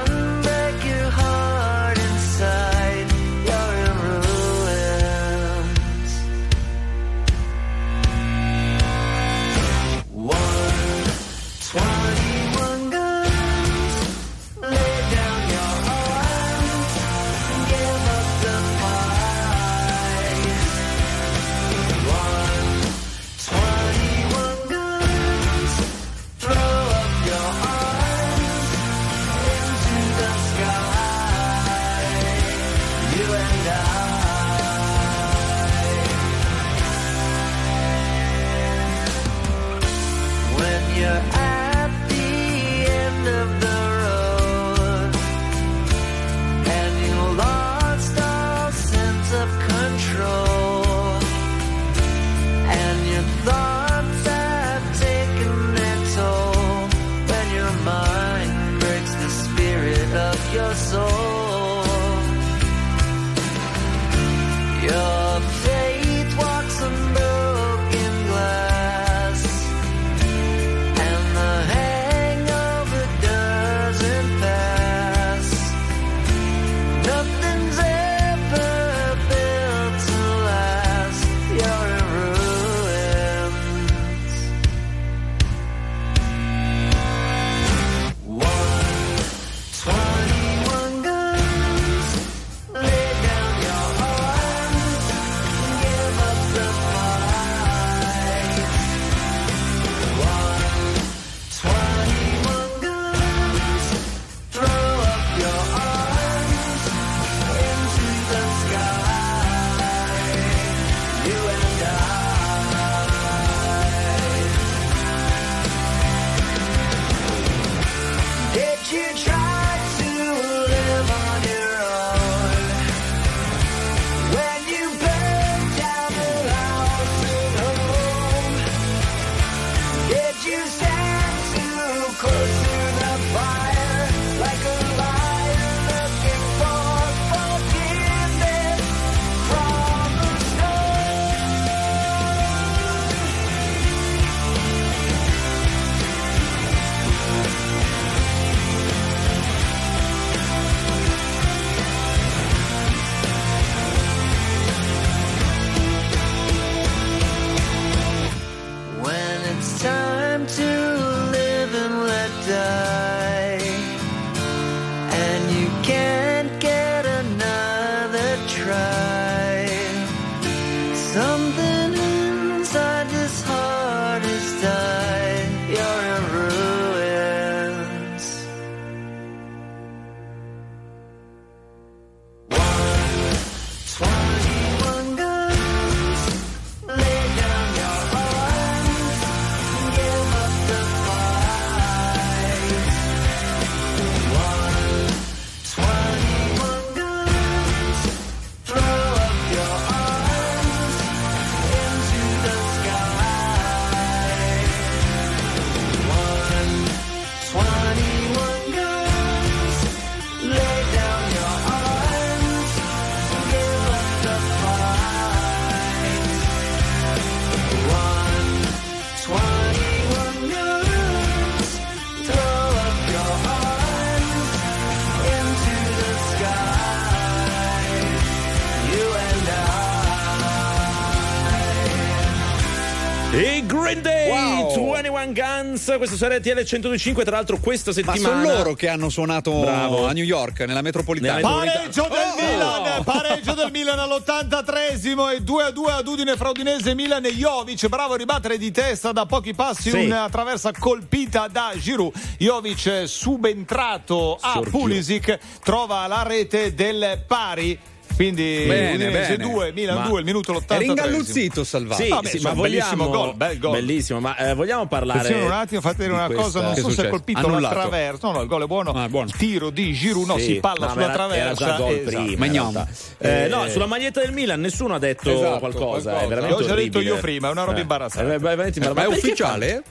Questo su RTL 102.5, tra l'altro questa settimana. Ma sono loro che hanno suonato a New York, nella metropolitana. Pareggio del Milan, pareggio del Milan all'83esimo e 2-2 ad Udine fra Udinese e Milan. E Jovic, bravo a ribattere di testa da pochi passi, sì, una traversa colpita da Giroud. Jovic subentrato a Pulisic, trova la rete del pari. Quindi Udinese 2, Milan 2, il minuto l'83. Era ingalluzzito Salvato. Sì, vabbè, sì, ma vogliamo, gol, bel gol. Bellissimo, ma vogliamo parlare. Attenzione un attimo, fate vedere una cosa, non so se è colpito la traversa. No, il gol è buono. Ah, buono. Tiro di Giroud, sì, no, si palla sulla traversa. Era già gol prima. Maignan. No, sulla maglietta del Milan nessuno ha detto qualcosa. È veramente l'ho già detto io prima, è una roba imbarazzante. Ma è ufficiale?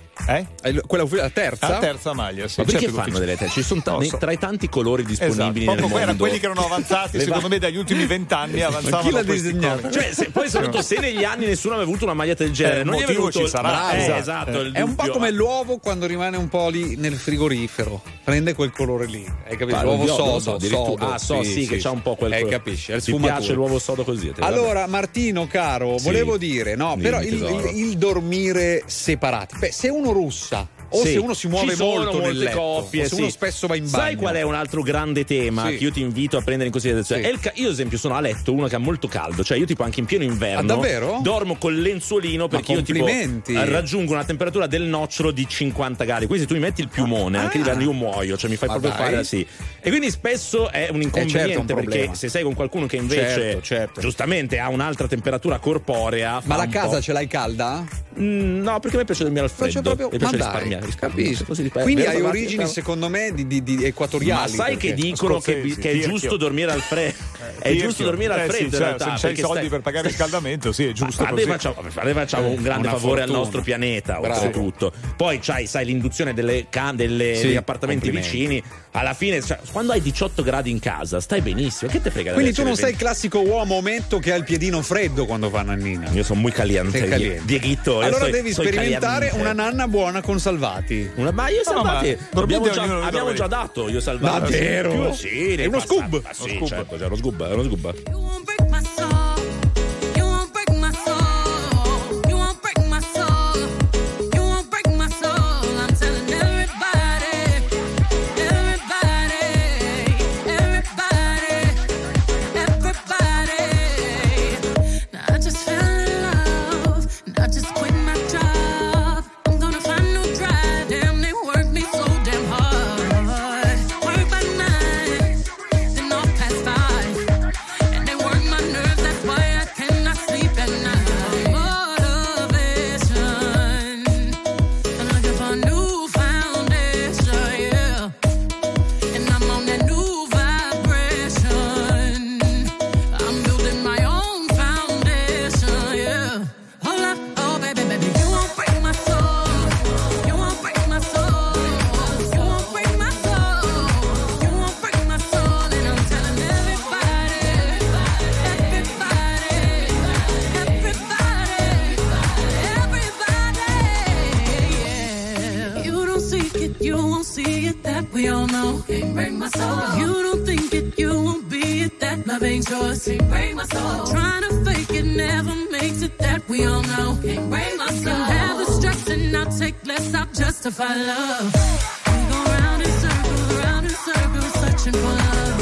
Quella la terza? La terza maglia, sì. Ma perché fanno delle terze? Ci sono tra i tanti colori disponibili, esatto, nel mondo. Quelli che erano avanzati, secondo me, dagli ultimi 20 anni avanzavano. Ma chi l'ha disegnata? Cioè, poi soprattutto se negli anni nessuno aveva avuto una maglietta del genere, non gli è venuto, ci sarà. Esatto. È un po' come l'uovo quando rimane un po' lì nel frigorifero, prende quel colore lì. Hai capito? L'uovo sodo. Ah, sì, che c'ha un po' quel colore. Capisci? Mi piace l'uovo sodo così. Allora, Martino caro, volevo dire, no, però il dormire separati. Beh, se uno russa o se uno si muove molto nel letto, coppie, se uno spesso va in bagno. Sai qual è un altro grande tema che io ti invito a prendere in considerazione? È io ad esempio sono a letto uno che ha molto caldo, cioè io tipo anche in pieno inverno, davvero? Dormo col lenzuolino perché io tipo raggiungo una temperatura del nocciolo di 50 gradi, quindi se tu mi metti il piumone anche lì io muoio, cioè mi fai proprio fare e quindi spesso è un inconveniente, certo, un perché se sei con qualcuno che invece giustamente ha un'altra temperatura corporea. Ma la casa ce l'hai calda? No, perché a me piace dormire al freddo, mi piace risparmiare. Capisco. Quindi hai origini secondo me di equatoriali. Ma sai che dicono che è giusto dormire al freddo? È giusto dormire al freddo, in realtà, se c'hai i soldi per pagare il riscaldamento, sì, è giusto. Facciamo un grande favore al nostro pianeta, oltretutto. Poi c'hai, sai, l'induzione delle degli appartamenti vicini. Alla fine, cioè, quando hai 18 gradi in casa, stai benissimo. Che te frega? Quindi tu non sei il classico uomo metto che ha il piedino freddo quando va a Nina. Io sono muy caliente. Dieghito. Allora devi sperimentare una nanna buona con Salvati. Ma io Salvati abbiamo già dato io Salvati. Ma vero? Sì, è uno scoop. Sì, certo, c'è lo scoop, è uno scoop. seek it, you won't see it, that we all know. Can't break my soul. If you don't think it, you won't be it, that love ain't yours. Can't break my soul. Trying to fake it never makes it, that we all know. Can't break my soul. Can have the stress and I'll take less, I'll justify love. We go round in circles, searching for love.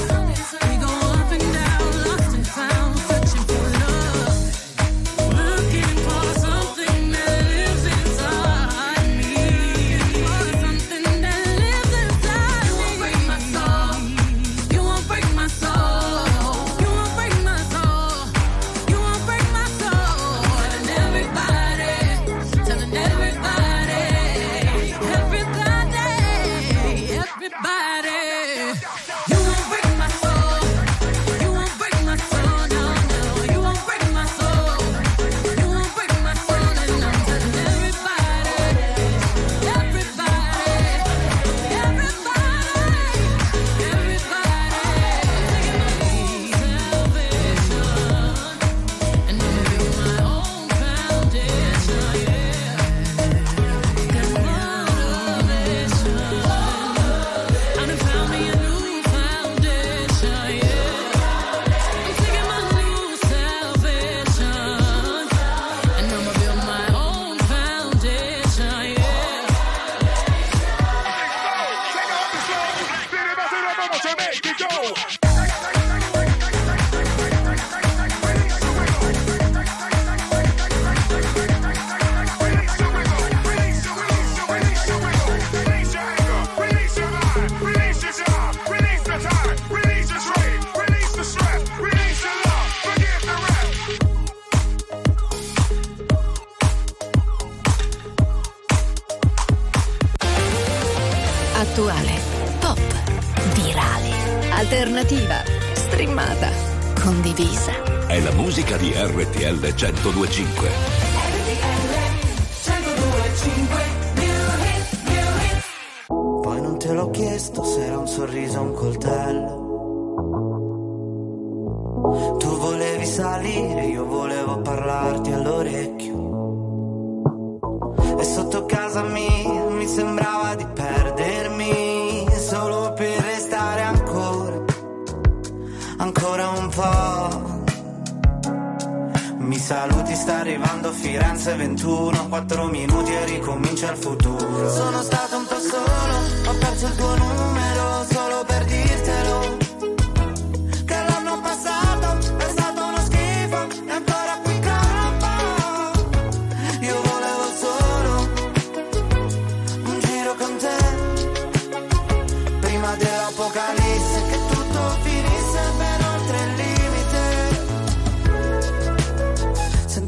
RTL 102.5. Poi non te l'ho chiesto se era un sorriso o un coltello. Tu volevi salire, io volevo parlarti all'orecchio. E sotto casa mia mi sembrava di perdermi solo per restare ancora un po'. Mi saluti, sta arrivando Firenze 21, 4 minuti e ricomincia il futuro. Sono stato un po' solo, ho perso il tuo numero solo per dirtelo. Che l'anno passato è stato uno schifo, è ancora qui caro. Io volevo solo un giro con te, prima dell'apocalisse, che tutto finisse ben oltre il limite.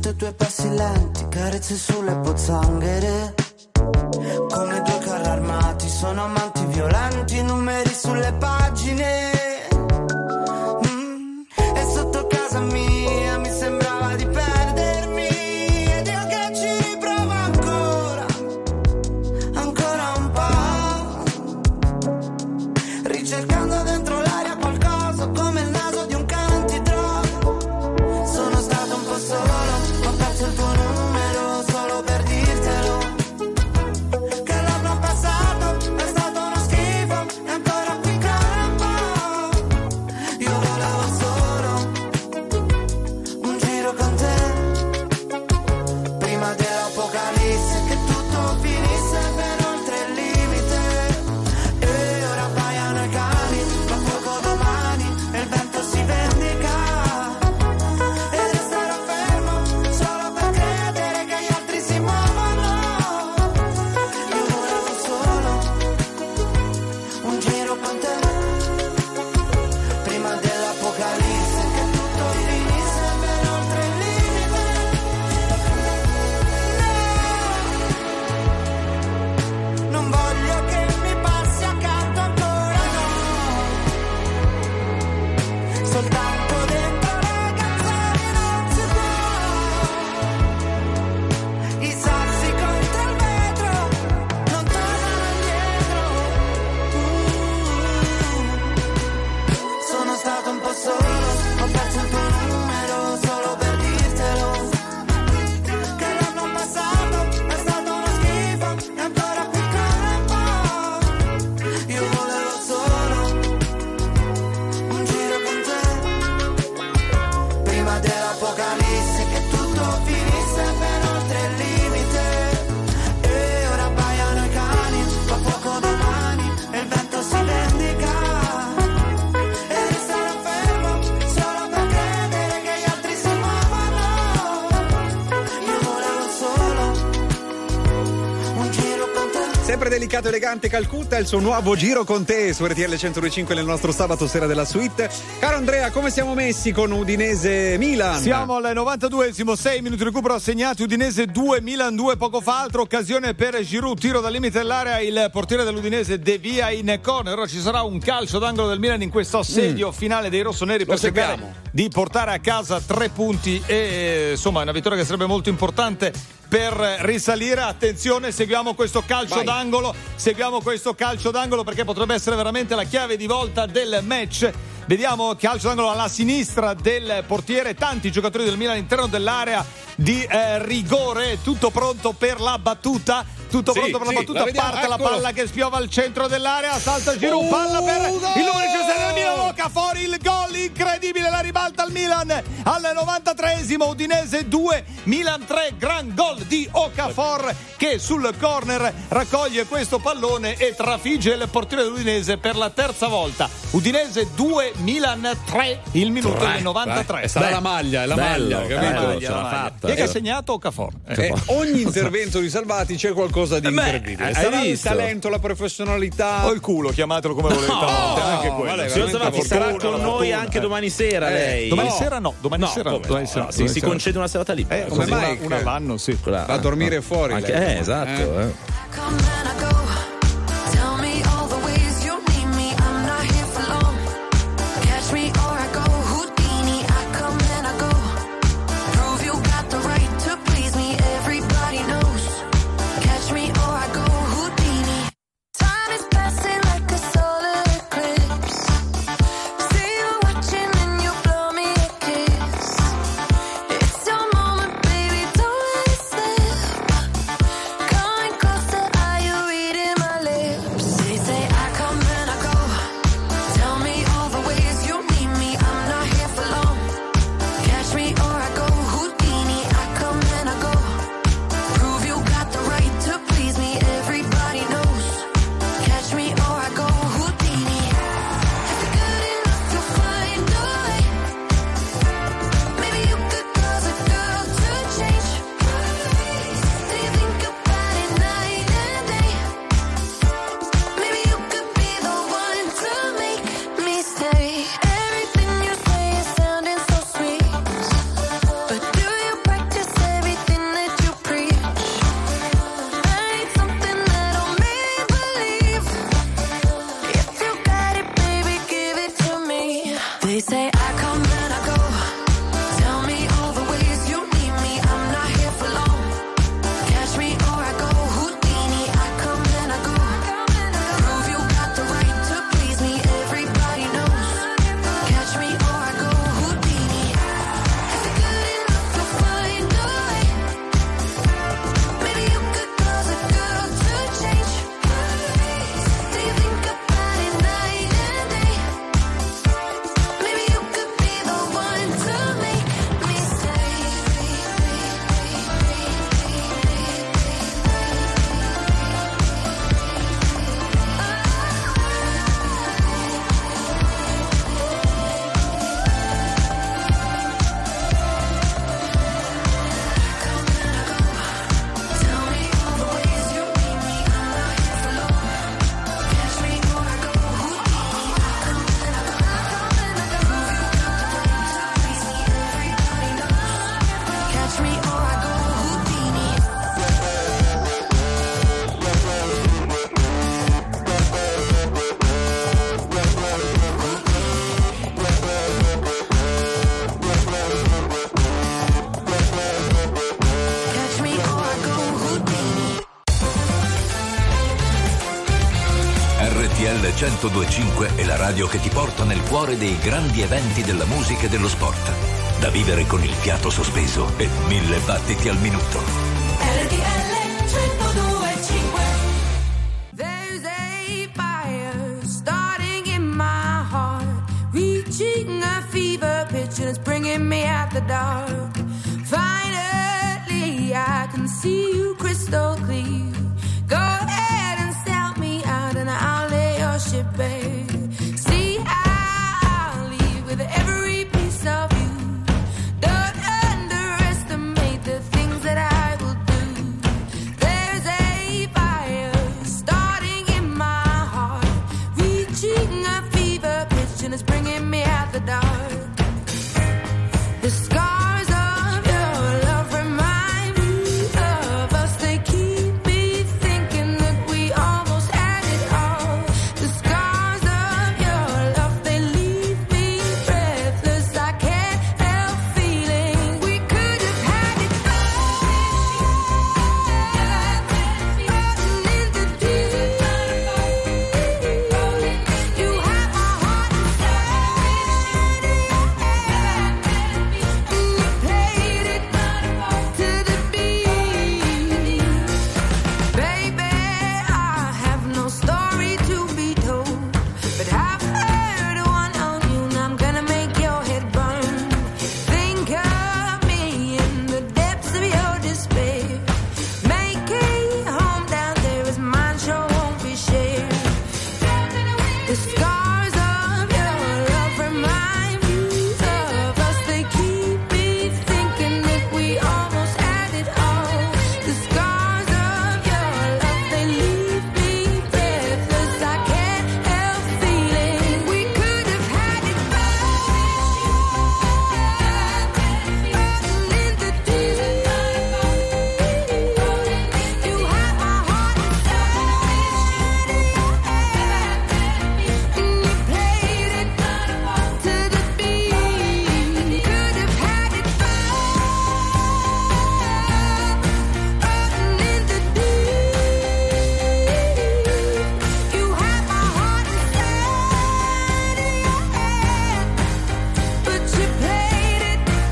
I tuoi passi lenti, carezze sulle pozzanghere, come due carri armati, sono amanti violenti, numeri sulle pagine. E sotto casa mia mi sembrava di perdermi, ed io che ci riprovo ancora un po', ricercando dentro l'aria qualcosa come il naso di un cane antitropo. Sono stato un po' solo, il tuo numero solo per dirtelo, che l'anno passato è stato uno schifo, è ancora qui caro. delicato elegante Calcutta, il suo nuovo Giro con te su RTL 102.5 nel nostro sabato sera della suite. Caro Andrea, come siamo messi con Udinese Milan? Siamo al 92esimo, 6 minuti di recupero assegnati, Udinese 2 Milan 2. Poco fa altra occasione per Giroud, tiro dal limite dell'area, il portiere dell'Udinese devia in corner. Ora ci sarà un calcio d'angolo del Milan in questo assedio finale dei rossoneri per cercare di portare a casa 3 punti e insomma è una vittoria che sarebbe molto importante per risalire. Attenzione, seguiamo questo calcio d'angolo, seguiamo questo calcio d'angolo perché potrebbe essere veramente la chiave di volta del match. Vediamo calcio d'angolo alla sinistra del portiere, tanti giocatori del Milan all'interno dell'area di rigore, tutto pronto per la battuta. Tutto pronto per la battuta, la vediamo, parte la palla che spiova al centro dell'area, salta Giroud, palla per il numero 17 del Milan, Okafor, il gol incredibile, la ribalta al Milan al 93esimo, Udinese 2 Milan 3, gran gol di Okafor che sul corner raccoglie questo pallone e trafigge il portiere dell'Udinese per la terza volta. Udinese 2 Milan 3, il minuto del 93. È stata la maglia, è la maglia, capito? Chi ha segnato Okafor? Ogni intervento di Salvati c'è qualcosa di incredibile. Sarà il talento, la professionalità o il culo, chiamatelo come volete, anche quello. Sarà con noi anche domani sera lei. Domani sera no, domani sera no. Si concede una serata lì. Come mai? Una l'anno, sì. Va a dormire fuori. Esatto. RTL 102.5 è la radio che ti porta nel cuore dei grandi eventi della musica e dello sport. Da vivere con il fiato sospeso e 1000 battiti al minuto. RTL 102.5. There's a fire starting in my heart, reaching a fever pitch and it's bringing me out the dark. Finally I can see you crystal clear. Go ahead and sell me out and I'll ship, babe. See, I'll leave with every piece of you. Don't underestimate the things that I will do. There's a fire starting. the dark. The scars of your love remind me of us. They keep me thinking that we almost had it all. The scars of your love, they leave me breathless. I can't help feeling we could have had it all. In the deep, you had my heart inside, and you played it to the beat. Baby, I have no story to be told, but I've heard one on you, and I'm gonna make your head burn. Think of me in the depths of your despair. Make it home down there is mine, sure won't be shared. The scars of your love remind me of us. They keep me thinking that we almost had it all. The scars of your love, they leave me breathless. I can't help feeling we could have had it all. In the deep, you had my heart inside, and you played it to the beat. Could have had it all. In the deep, you had my heart inside, but you played it with a beating. Throw your soul through every open door. Count your blessings to find what you look for.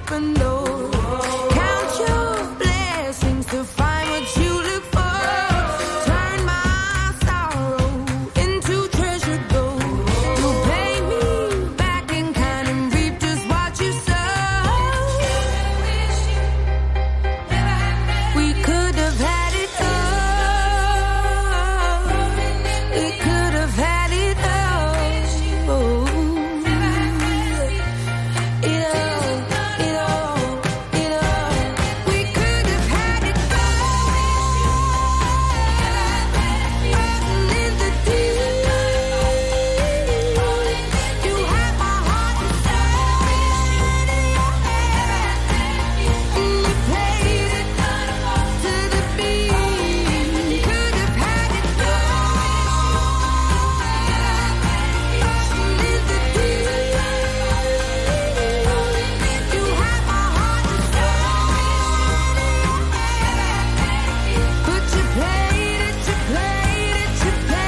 Turn my sorrow into treasured gold. You pay me back in kind and reap just what you sow. We could have had it all. We could have had it all. It all, it all, it all. We could have had it all. In the deep, you had my heart inside, and you played it to the beat. Could have had it all. In the deep, you had my heart inside, but you played it, you played it, you played it.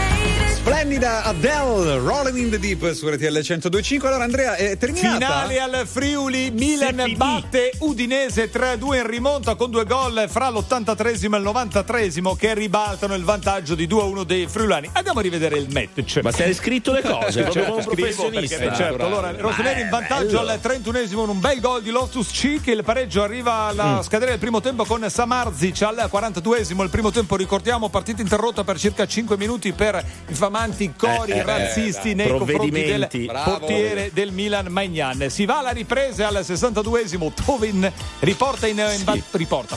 Splendida Adele, Rolling in the Deep su RTL 102.5. Allora Andrea, è terminata? Finale al Friuli, Milan batte Udinese 3-2 in rimonta con due gol fra l'83esimo e il 93esimo che ribaltano il vantaggio di 2-1 dei friulani. Andiamo a rivedere il match. Ma se hai scritto le cose, proprio come un Scrivo, professionista. perché, certo, allora Rossoneri in vantaggio al 31esimo in un bel gol di Loftus-Cheek. Il pareggio arriva alla scadere del primo tempo con Samardzic al 42esimo. Il primo tempo, ricordiamo, partita interrotta per circa 5 minuti per infamanti cori razzisti nei confronti del portiere del Milan Maignan. Si va alla ripresa al 62esimo. Thauvin riporta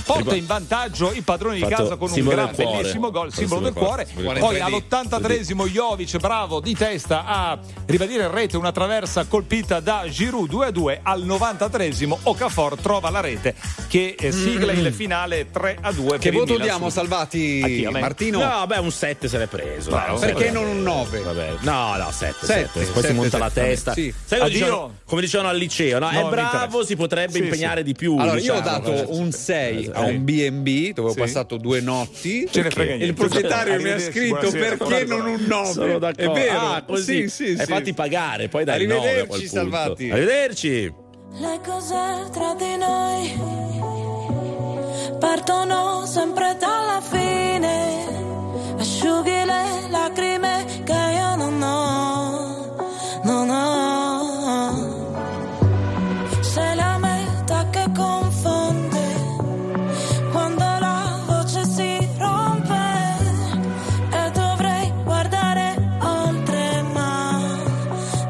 porta in vantaggio i padroni di casa con un gran bellissimo gol, simbolo del cuore. Poi all'83esimo Jovic, bravo di testa a ribadire in rete una traversa colpita da Giroud, 2-2. Al 93esimo Okafor trova la rete che sigla il finale 3-2. Che voto diamo, A chi, a me? Martino? No, beh, un 7 se l'è preso. Bravo, perché non un 9? Vabbè. No, 7. Poi si monta la testa. Sì. Sai come dicevano al liceo, no? È bravo, si potrebbe impegnare di più. Allora, io ho dato un 6 a un B&B dove ho passato due notti. Ce ne frega niente. Il proprietario mi ha scritto perché non un 9. Sono d'accordo. È vero. Così. Sì. Fatti pagare, poi dai 9 a quel punto. Salvati. Arrivederci. Le cose tra di noi partono sempre dalla fine. Asciughi le lacrime che io non ho, non ho. Sei la metà che confonde quando la voce si rompe e dovrei guardare oltre, ma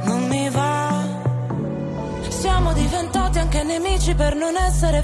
non mi va. Siamo diventati anche nemici per non essere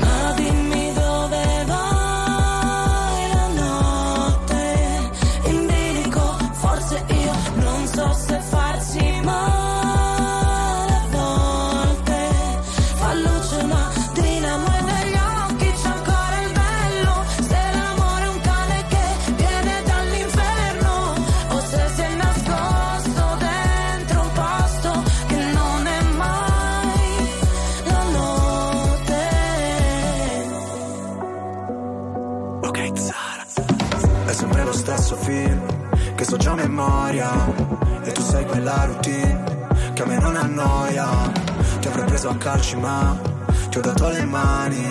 Ma dimmi dove vai la notte in bilico, forse io non so se farsi male. Che so già memoria e tu sei quella routine che a me non annoia. Ti avrei preso a calci ma ti ho dato le mani,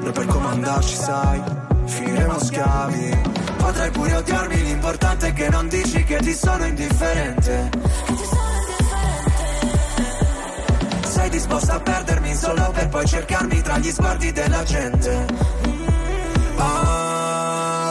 noi per comandarci sai finiremo schiavi. Potrai pure odiarmi, l'importante è che non dici che ti sono indifferente. Sei disposta a perdermi solo per poi cercarmi tra gli sguardi della gente.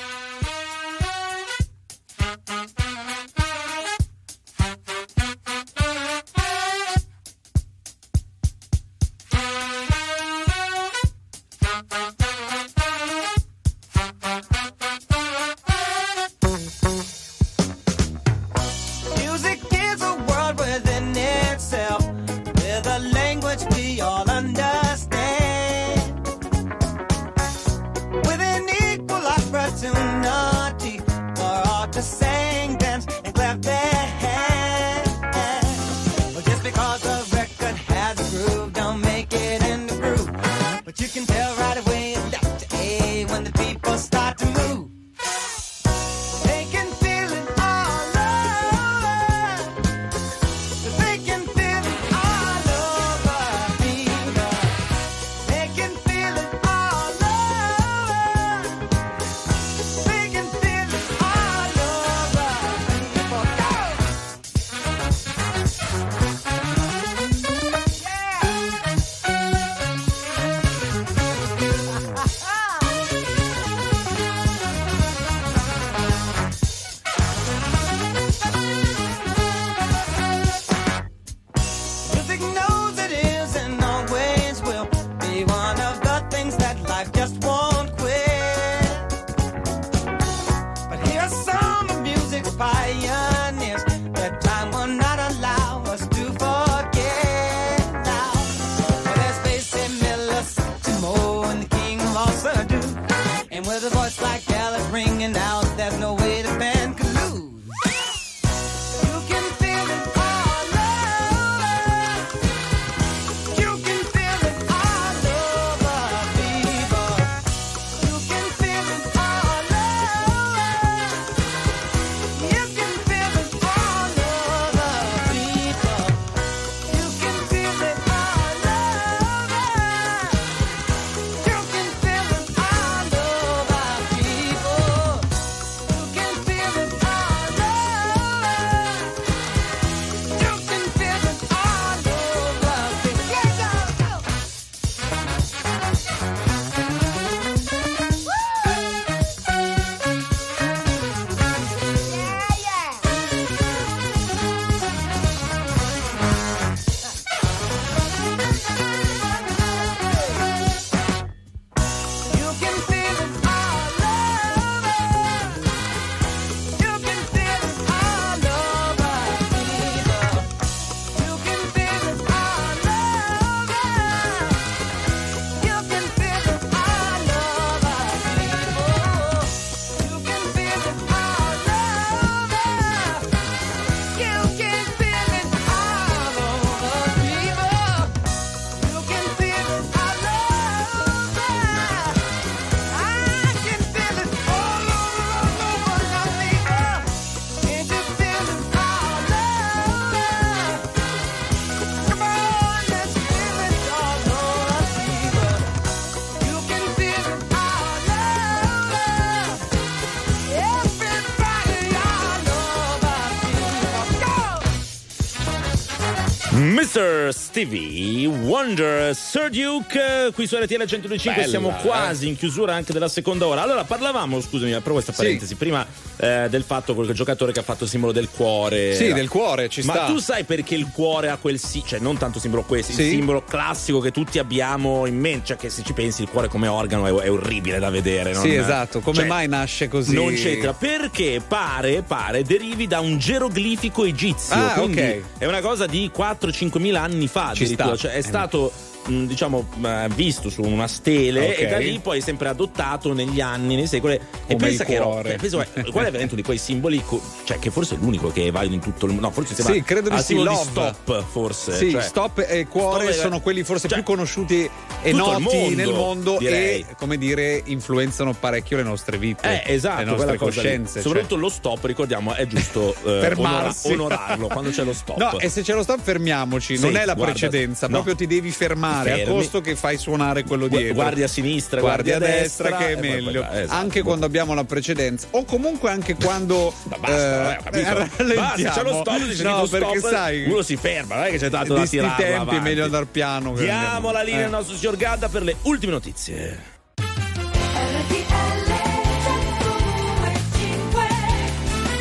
Mr. Stevie Wonder, Sir Duke, qui su RTL 102.5. Siamo quasi in chiusura anche della seconda ora. Allora parlavamo, scusami, apro questa parentesi, prima del fatto, quel giocatore che ha fatto il simbolo del cuore. Sì, del cuore, ci sta. Ma tu sai perché il cuore ha quel cioè non tanto simbolo questo, il simbolo classico che tutti abbiamo in mente, cioè che se ci pensi il cuore come organo è orribile da vedere, non? Sì, esatto, come cioè, mai nasce così? Non c'entra, perché pare derivi da un geroglifico egizio, quindi è una cosa di 4-5.000 anni fa, cioè è stato diciamo visto su una stele e da lì poi è sempre adottato negli anni, nei secoli, e pensa che il quale è veramente uno di quei simboli cioè che forse è l'unico che è valido in tutto il mondo, no, forse si credo di sì, Love. Di Stop forse, sì, cioè, Stop e Cuore sono quelli forse più conosciuti e noti nel mondo, direi. E come dire influenzano parecchio le nostre vite, esatto, le nostre coscienze, cioè. Soprattutto lo stop, ricordiamo, è giusto onorarlo quando c'è lo stop, no, e se c'è lo stop fermiamoci, non è la precedenza, proprio ti devi fermare. A costo che fai suonare quello dietro, guardi a sinistra, guardi a destra, che è meglio, esatto, anche quando abbiamo la precedenza o comunque anche quando basta, c'è lo stop, perché sai uno si ferma, non è che c'è tanto da tirare avanti, tempi è meglio andare piano. Diamo la linea al nostro signor Gadda per le ultime notizie.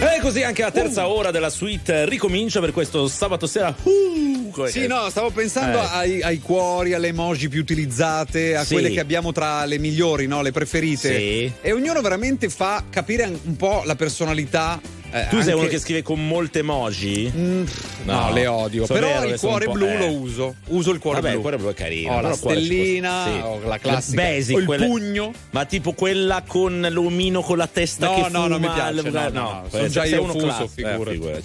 E così anche la terza ora della suite ricomincia per questo sabato sera. Sì, no, stavo pensando ai cuori, alle emoji più utilizzate, a quelle che abbiamo tra le migliori, no? Le preferite. Sì. E ognuno veramente fa capire un po' la personalità. Tu sei uno che scrive con molte emoji? No, le odio. Però il cuore blu lo uso. Uso il cuore blu. Il cuore blu è carino. Ho la stellina, la classica. Basic, il pugno. Ma tipo quella con l'omino con la testa che fuma. No, non mi piace. No, sono già io fuso, figurati.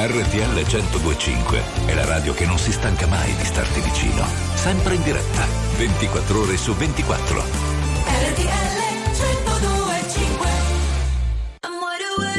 RTL 102.5 è la radio che non si stanca mai di starti vicino, sempre in diretta, 24 ore su 24. RTL 102.5.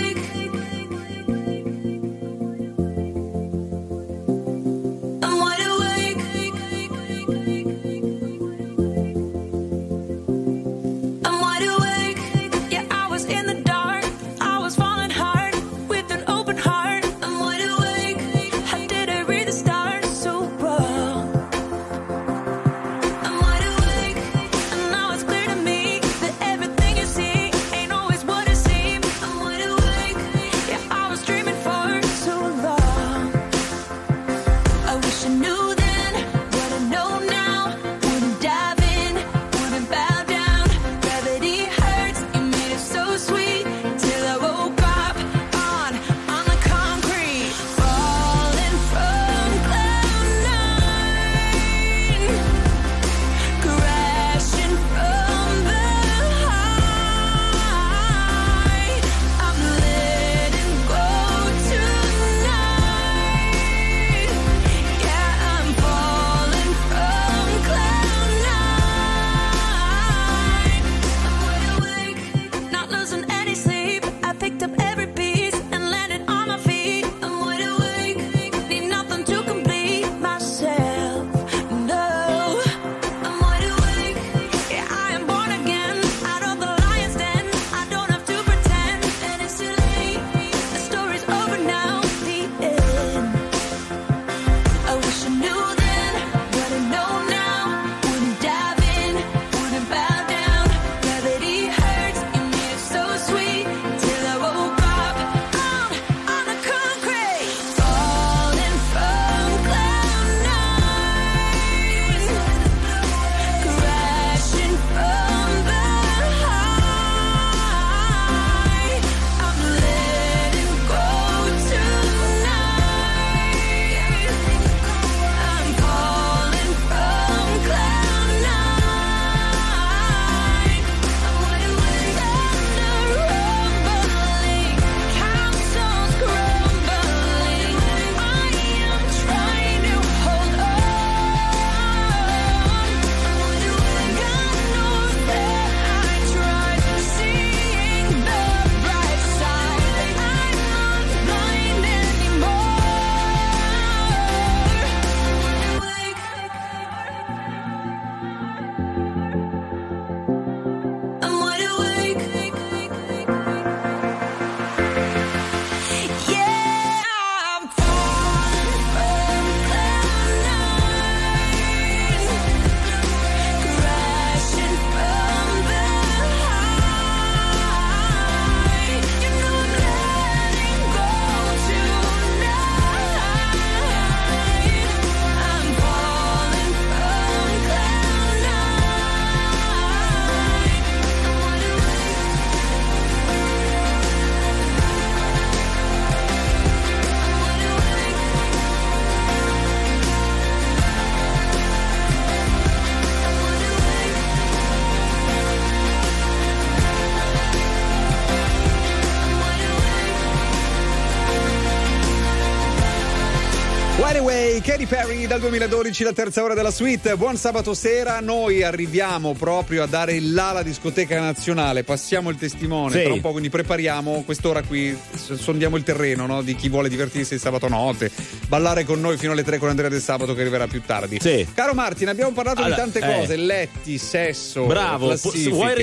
Katy Perry dal 2012, la terza ora della suite. Buon sabato sera, noi arriviamo proprio a dare il là alla discoteca nazionale, passiamo il testimone, sì, tra un po', quindi prepariamo quest'ora qui, sondiamo il terreno, no, di chi vuole divertirsi il sabato notte, ballare con noi fino alle 3 con Andrea De Sabato che arriverà più tardi. Sì. Caro Martin, abbiamo parlato di tante cose, letti, sesso, bravo, classifiche. Vuoi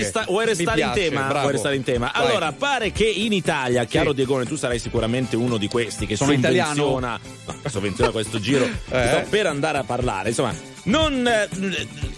restare in tema? Vai. Allora, pare che in Italia, chiaro, sì, Diegone, tu sarai sicuramente uno di questi che sovvenziona questo giro per andare a parlare, insomma, non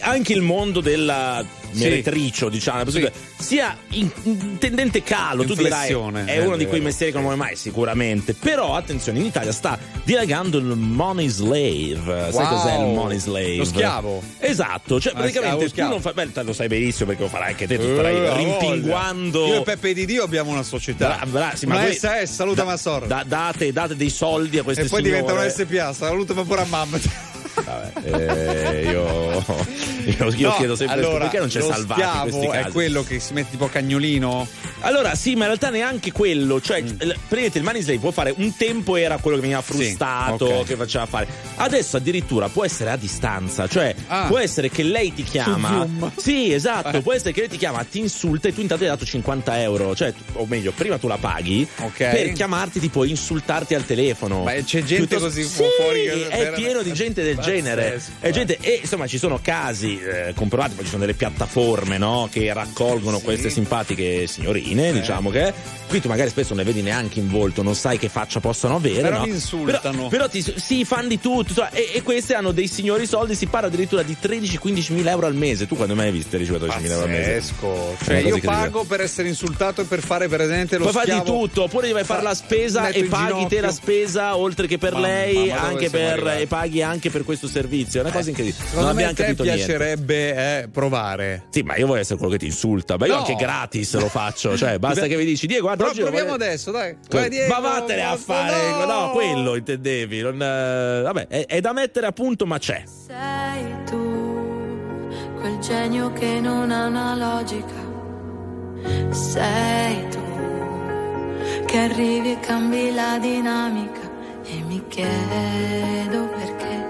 anche il mondo della meretricio, sì, diciamo, sì, sia in tendente calo. Tu dirai è uno di quei mestieri che non vuole mai, sicuramente, però attenzione, in Italia sta dilagando il money slave. Wow. Sai cos'è il money slave? Lo schiavo, esatto, cioè praticamente tu non fai, beh, lo sai benissimo perché lo farai anche te, tu starai rimpinguando. Io e Peppe Di Dio abbiamo una società, sì, ma voi, SS, saluta Massor, date dei soldi a queste signore e poi diventa una SPA, saluta pure a mamma. Vabbè, io chiedo sempre, allora, perché non c'è Salvati in questi casi? È quello che si mette tipo cagnolino? Allora sì, ma in realtà neanche quello, cioè prendete il money slave, può fare, un tempo era quello che veniva frustato, sì, okay, che faceva fare, adesso addirittura può essere a distanza, cioè può essere che lei ti chiama, sì, esatto, può essere che lei ti chiama, ti insulta e tu intanto hai dato €50, cioè, o meglio, prima tu la paghi, okay, per chiamarti, tipo insultarti al telefono. Ma c'è gente così, sì, fuori che è pieno di gente del genere, gente, e insomma ci sono casi comprovati, poi ci sono delle piattaforme, no, che raccolgono, sì, queste simpatiche signorine, diciamo, che qui tu magari spesso non le vedi neanche in volto, non sai che faccia possono avere, però, no, ti insultano, però ti si fan di tutto, cioè, e queste hanno dei signori soldi, si parla addirittura di 13-15 mila euro al mese. Tu quando mai hai visto 13-15 mila euro al mese? Cioè, io pago per essere insultato e per fare presente lo schiavo, poi fai di tutto, oppure vai a fare la spesa e paghi te la spesa oltre che per lei, anche per, e paghi anche per questo servizio, è una cosa incredibile. Non abbiamo capito niente. Mi piacerebbe provare. Sì, ma io voglio essere quello che ti insulta. Beh, io anche gratis lo faccio, cioè basta che mi dici Diego, guarda, però proviamo adesso, dai. Vai, Diego, ma vattene a fare, no, quello intendevi. Non, vabbè, è da mettere a punto, ma c'è. Sei tu quel genio che non ha una logica. Sei tu che arrivi e cambi la dinamica e mi chiedo perché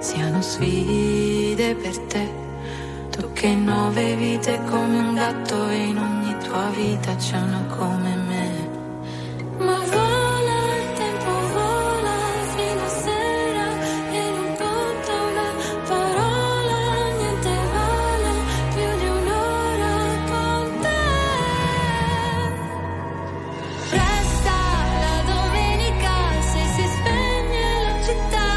siano sfide per te, tu che 9 vite come un gatto e in ogni tua vita c'è una come me. Ma vola, il tempo vola fino a sera e non conta una parola, niente vale più di un'ora con te. Resta la domenica se si spegne la città.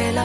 Che la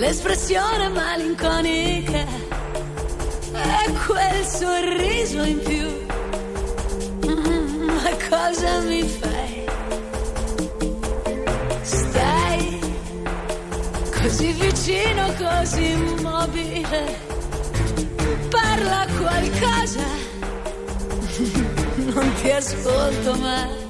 L'espressione malinconica e quel sorriso in più, ma cosa mi fai? Stai così vicino, così immobile, parla qualcosa, non ti ascolto mai.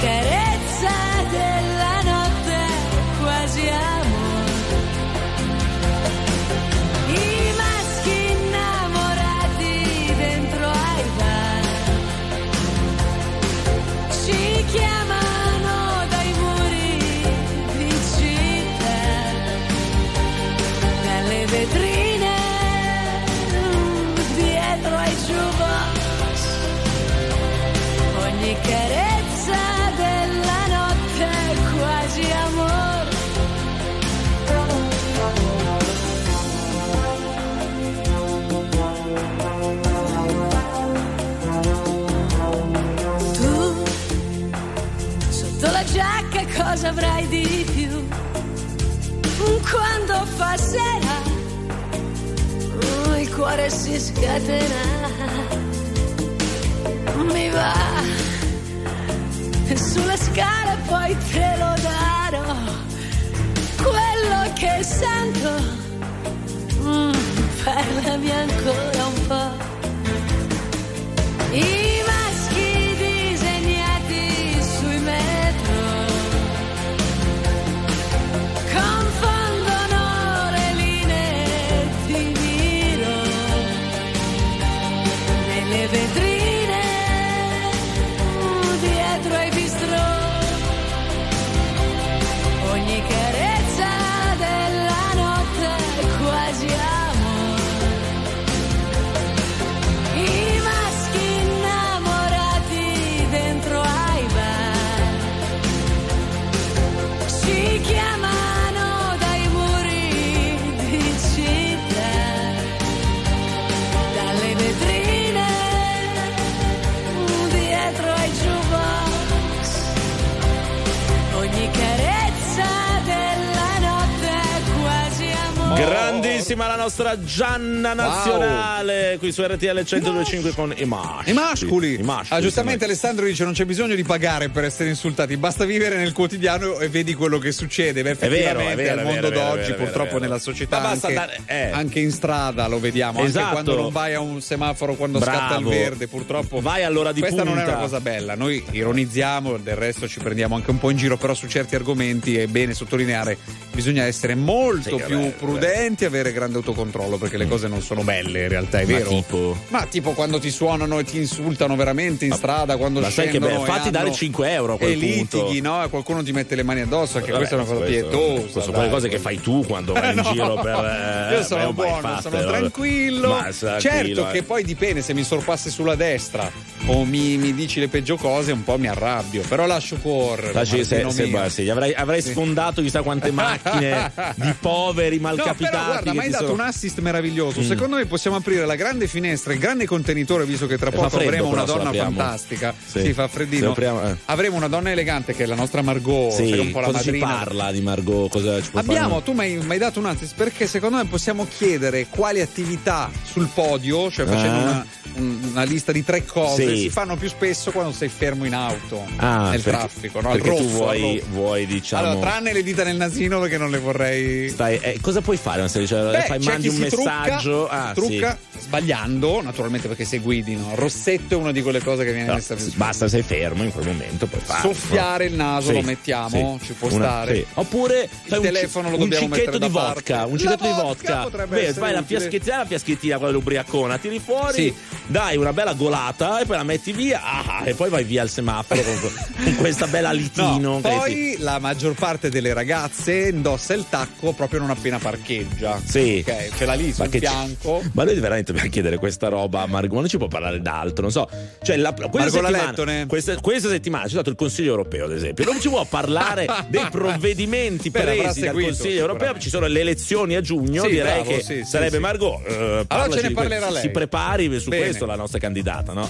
Carezza della notte, quasi amore. I maschi innamorati dentro ai bar ci chiamano dai muri di città, dalle vetrine dietro ai jukebox. Ogni carezza della notte quasi amore. Tu sotto la giacca cosa avrai di più? Quando fa sera il cuore si scatena. Mi va sulla scala e poi te lo darò, quello che sento, parlami ancora un po'. I maschi disegnati sui metro confondono le linee di miro nelle vetrine. Grandissima la nostra Gianna nazionale, wow, qui su RTL 102.5 con i masculi. Ah, giustamente Alessandro dice non c'è bisogno di pagare per essere insultati, basta vivere nel quotidiano e vedi quello che succede. Beh, effettivamente è vero, al mondo d'oggi, purtroppo nella società anche in strada lo vediamo, esatto, anche quando non vai a un semaforo, quando scatta il verde, purtroppo vai all'ora di questa punta. Non è una cosa bella, noi ironizziamo, del resto ci prendiamo anche un po' in giro, però su certi argomenti è bene sottolineare, bisogna essere molto più prudenti, avere grande autocontrollo, perché le cose non sono belle in realtà, è vero? Ma tipo quando ti suonano e ti insultano veramente in strada, quando scendono, fatti dare 5 euro a quel punto, e litighi, no? E qualcuno ti mette le mani addosso, anche questa è una cosa pietosa. Sono quelle cose che fai tu quando vai in giro per io sono buono, sono tranquillo, certo che poi dipende, se mi sorpassi sulla destra o mi dici le peggio cose un po' mi arrabbio, però lascio correre. Avrei sfondato chissà quante macchine di poveri malcapitati. No, però guarda, ma hai dato un assist meraviglioso. Secondo me possiamo aprire la grande finestra, il grande contenitore, visto che tra poco avremo una donna fantastica. Sì, fa freddino. Avremo una donna elegante che è la nostra Margot, sì, un po' la madrina. Cosa ci parla di Margot? Cosa ci può fare? Tu mi hai dato un assist, perché secondo me possiamo chiedere quali attività sul podio, cioè facendo una lista di tre cose, si fanno più spesso quando sei fermo in auto, nel traffico, no? Perché rosso, tu vuoi diciamo, allora, tranne le dita nel nasino, perché non le vorrei. Cosa puoi fare? Mandi un messaggio, trucca, sbagliando naturalmente, perché se guidi, no? Rossetto è una di quelle cose che viene messa più spesso. Basta, sei fermo in quel momento, puoi farlo. Soffiare il naso, lo mettiamo, ci può stare. Sì. Oppure il telefono lo dobbiamo mettere da parte. Un cicchetto di vodka. Beh, fai la fiaschettina, quella dell'ubriacona, tiri fuori, dai una bella golata e poi la metti via, e poi vai via al semaforo con questa bella litino. Poi la maggior parte delle ragazze indossa il tacco proprio non appena parcheggia. Sì. Ok, ce l'ha lì sul fianco. Ma noi veramente dobbiamo chiedere questa roba a Margot, non ci può parlare d'altro, non so. Cioè questa settimana ci è stato il Consiglio europeo, ad esempio. Non ci può parlare dei provvedimenti presi dal Consiglio europeo. Ci sono le elezioni a giugno, direi che sarebbe Margot. Allora ce ne parlerà lei. Si prepari su questo la nostra candidata, no?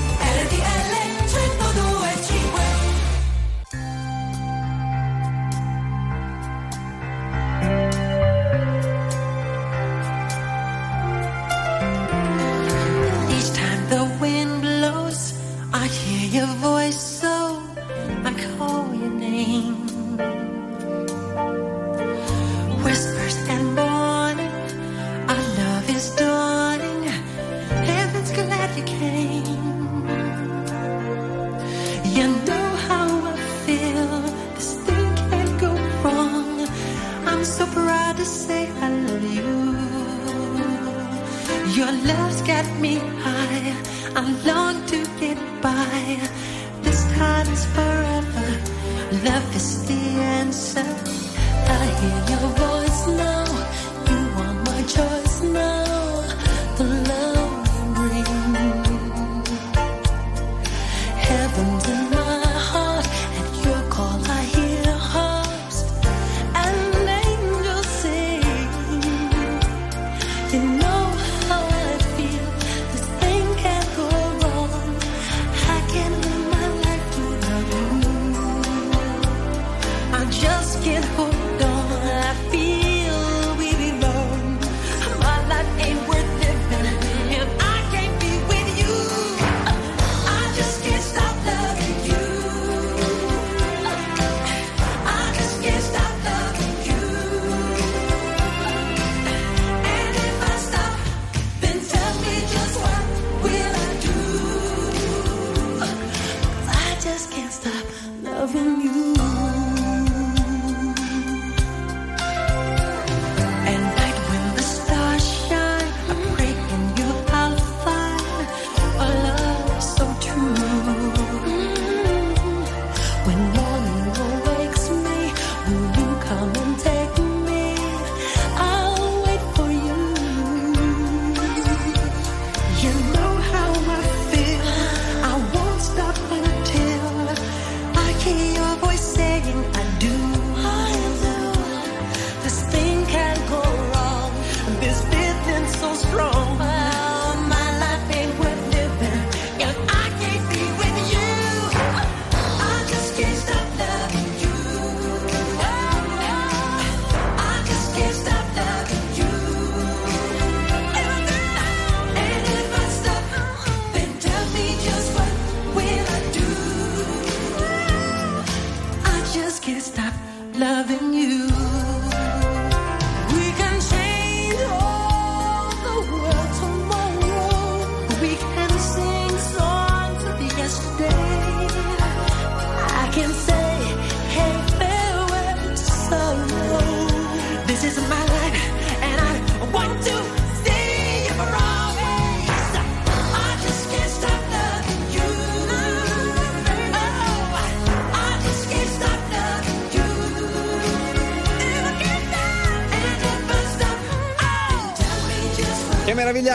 RTL 102.5. Each time the wind blows, I hear your voice, so I call your name. Whispers and warning, our love is dawning. Heaven's glad you came. You know how I feel. This thing can't go wrong. I'm so proud to say I love you. Your love's got me high. I long to get by. This time is forever. Love is the answer. I hear your voice now, you want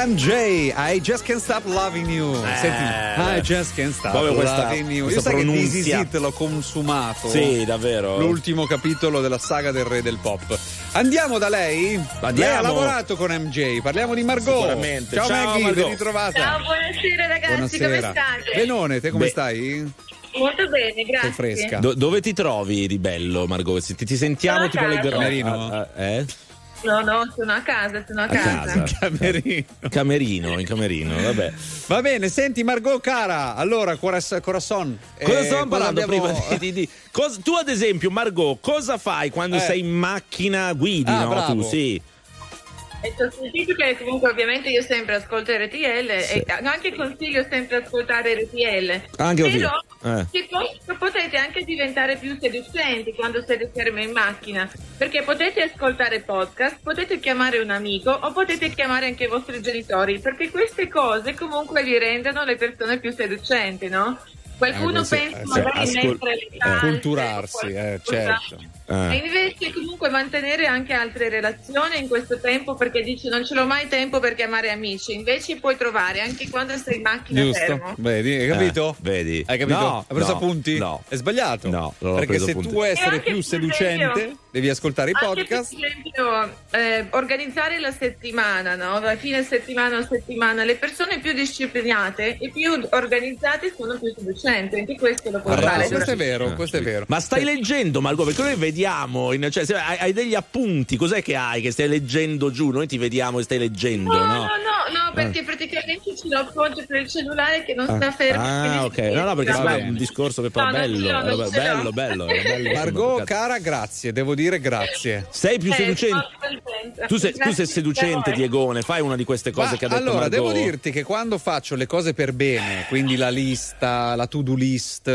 MJ, I just can't stop loving you. Senti, I just can't stop loving you. Io sai che This Is It l'ho consumato. Sì, davvero. L'ultimo capitolo della saga del re del pop. Andiamo da lei? Andiamo. Lei ha lavorato con MJ, parliamo di Margot. Sicuramente. Ciao Maggie, Margot. Ben ritrovata. Ciao, buonasera ragazzi, come state? Benone, te come stai? Molto bene, grazie. Sei fresca. Dove ti trovi di bello, Margot? Ti sentiamo tipo alle Camerino? No, sono a casa. Camerino, vabbè. Va bene, senti Margot cara, allora Corazon. Cosa stavamo parlando abbiamo... prima di... Cosa, tu ad esempio Margot, cosa fai quando sei in macchina, guidi, no? Bravo. Tu, sì. E ti ho sentito che comunque ovviamente io sempre ascolto RTL, sì. E anche consiglio sempre ascoltare RTL. Anche però potete anche diventare più seducenti quando siete fermi in macchina, perché potete ascoltare podcast, potete chiamare un amico o potete chiamare anche i vostri genitori, perché queste cose comunque vi rendono le persone più seducenti, no? Qualcuno pensa magari acculturarsi, certo. E invece comunque mantenere anche altre relazioni in questo tempo, perché dici non ce l'ho mai tempo per chiamare amici, invece puoi trovare anche quando sei in macchina. Giusto. Fermo. Vedi, hai capito? Vedi. Hai capito? No, hai preso appunti? No. È sbagliato. No, perché se tu vuoi essere più seducente devi ascoltare i podcast. Per esempio, organizzare la settimana, no? Da fine settimana a settimana, le persone più disciplinate e più organizzate sono più seducenti, anche questo lo può fare. Questo è vero, questo è vero. Ma stai leggendo, Margot, perché noi vediamo, cioè, se hai degli appunti, cos'è che hai, che stai leggendo giù? Noi ti vediamo e stai leggendo, no? No, perché praticamente ce l'ho appoggio per il cellulare che non sta fermo. Ok, no, perché è un discorso che fa bello. Margot, cara, grazie, devo dire. Grazie. Sei più seducente. Tu sei seducente, Diegone. Fai una di queste cose che ha detto Margot. Allora, devo dirti che quando faccio le cose per bene, quindi la lista, la to-do list,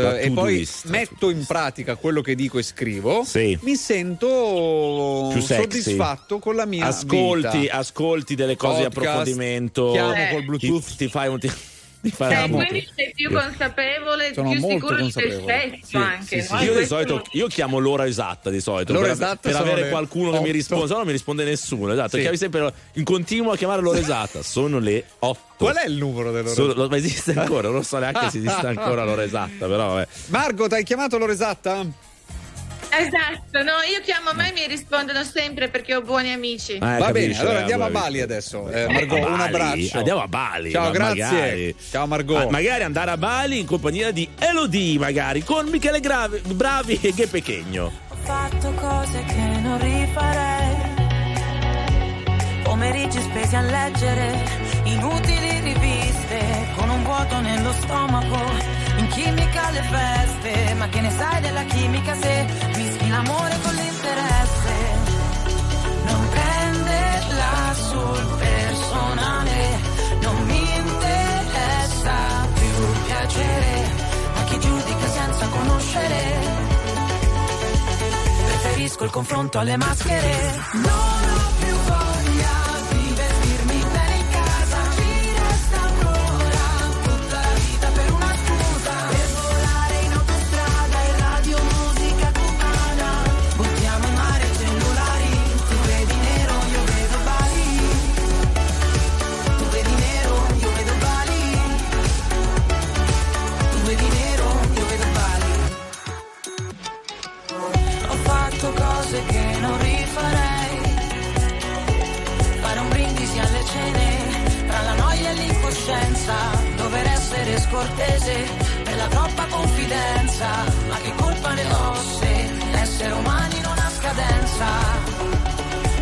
metto in pratica quello che dico e scrivo, mi sento più soddisfatto con la mia vita. Ascolti delle cose di approfondimento. Chiamo col Bluetooth. Ti fai un... quindi sei più consapevole, sono più sicuro di te stesso, anche no? Io di solito chiamo l'ora esatta per avere qualcuno che mi risponda, non mi risponde nessuno, esatto. Chiami sempre in continuo a chiamare l'ora esatta, sono le 8. Qual è il numero dell'ora esatta? Ma esiste ancora? Non lo so neanche se esiste ancora l'ora esatta, però Margot, ti hai chiamato l'ora esatta? Esatto, no, io chiamo a me mi rispondono sempre perché ho buoni amici. Va bene, allora andiamo a Bali adesso. Margot, un abbraccio. Andiamo a Bali. Ciao, grazie. Magari. Ciao Margot. Magari andare a Bali in compagnia di Elodie, magari con Michele Bravi e Ghepechegno. fatto cose che non rifarei, pomeriggi spesi a leggere inutili riviste, con un vuoto nello stomaco, in chimica alle feste. Ma che ne sai della chimica se mischi l'amore con l'interesse? Non prenderla sul personale, non mi interessa più piacere, ma chi giudica senza conoscere? Preferisco il confronto alle maschere. Non ho più voglia di vestirmi bene in casa, mi resta ancora tutta la vita per una scusa, per volare in autostrada e radio musica cubana. Buttiamo in mare i cellulari, tu vedi nero, io vedo Bali, tu vedi nero, io vedo Bali, tu vedi nero, io vedo Bali. Ho fatto cose che non rifarei, fare un brindisi alle cene, tra la noia e l'incoscienza, dover essere scortese per la troppa confidenza. Ma che colpa ne ho se l'essere umani non ha scadenza?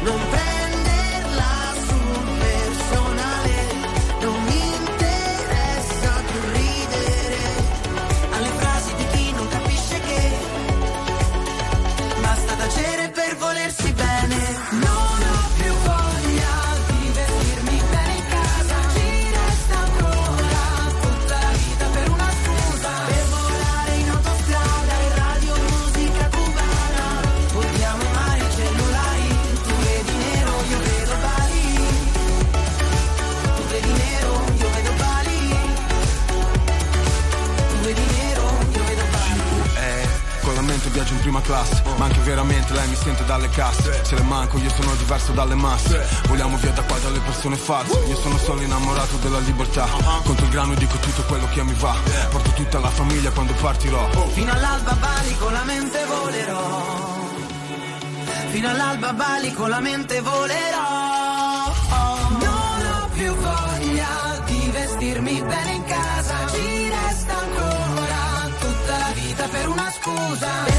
Non prenderla sul personale, non mi interessa più ridere alle frasi di chi non capisce che basta tacere per volersi bene. No. Viaggio in prima classe, ma anche veramente lei mi sente dalle casse. Se le manco io sono diverso dalle masse, vogliamo via da qua dalle persone false. Io sono solo innamorato della libertà, contro il grano dico tutto quello che mi va, porto tutta la famiglia quando partirò. Fino all'alba valico la mente volerò, fino all'alba valico la mente volerò. Non ho più voglia di vestirmi bene in casa, ci resta ancora tutta la vita per una scusa.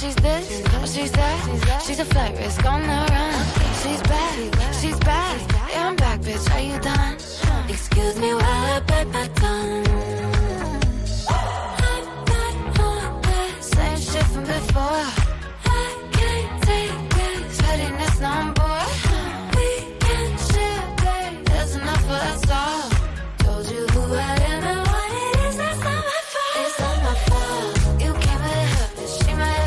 She's this, or she's that, she's a flight risk on the run. She's back, she's back, yeah I'm back bitch, are you done? Excuse me while I bite my tongue. I got all that same shit from before, I can't take this, heading this number. We can share, babe, there's enough for us all. Told you who I am and what it is, that's not my fault. It's not my fault. You came and helped me, she might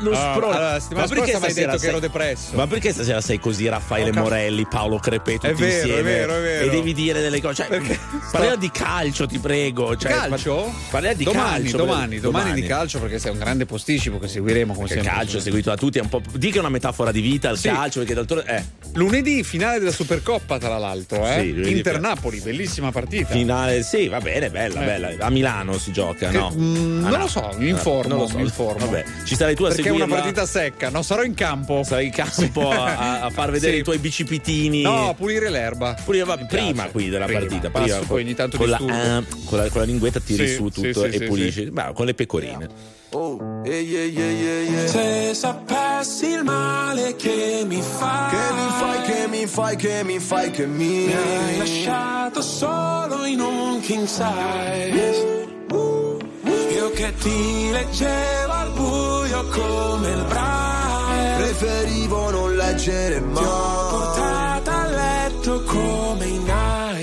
lo sprone. Allora, ma perché stasera detto che ero depresso? Ma perché stasera sei così Raffaele Morelli, Paolo Crepetti insieme? È vero, è vero. E devi dire delle cose, cioè, parliamo di calcio, ti prego. Cioè, calcio? Parliamo di calcio. Domani di calcio, perché sei un grande posticipo che seguiremo come sempre. Il calcio è seguito da tutti, è un po'. Dica una metafora di vita al calcio, perché d'altronde lunedì finale della Supercoppa, tra l'altro, Inter-Napoli, bellissima partita. Finale, sì, va bene, bella. A Milano si gioca, no? Non lo so, mi informo. Vabbè, ci sarai tu a seguire. Perché è una partita secca, non sarò in campo. Sarai in campo a far vedere i tuoi bicipitini. No, a pulire l'erba. Prima qui della partita, poi ogni tanto con la linguetta tiri su tutto e pulisci, ma con le pecorine. Oh. Se sapessi il male che mi fai, che mi hai lasciato solo in un king size. Io che ti leggevo al buio come il braille, preferivo non leggere mai. Ti ho portato a letto come in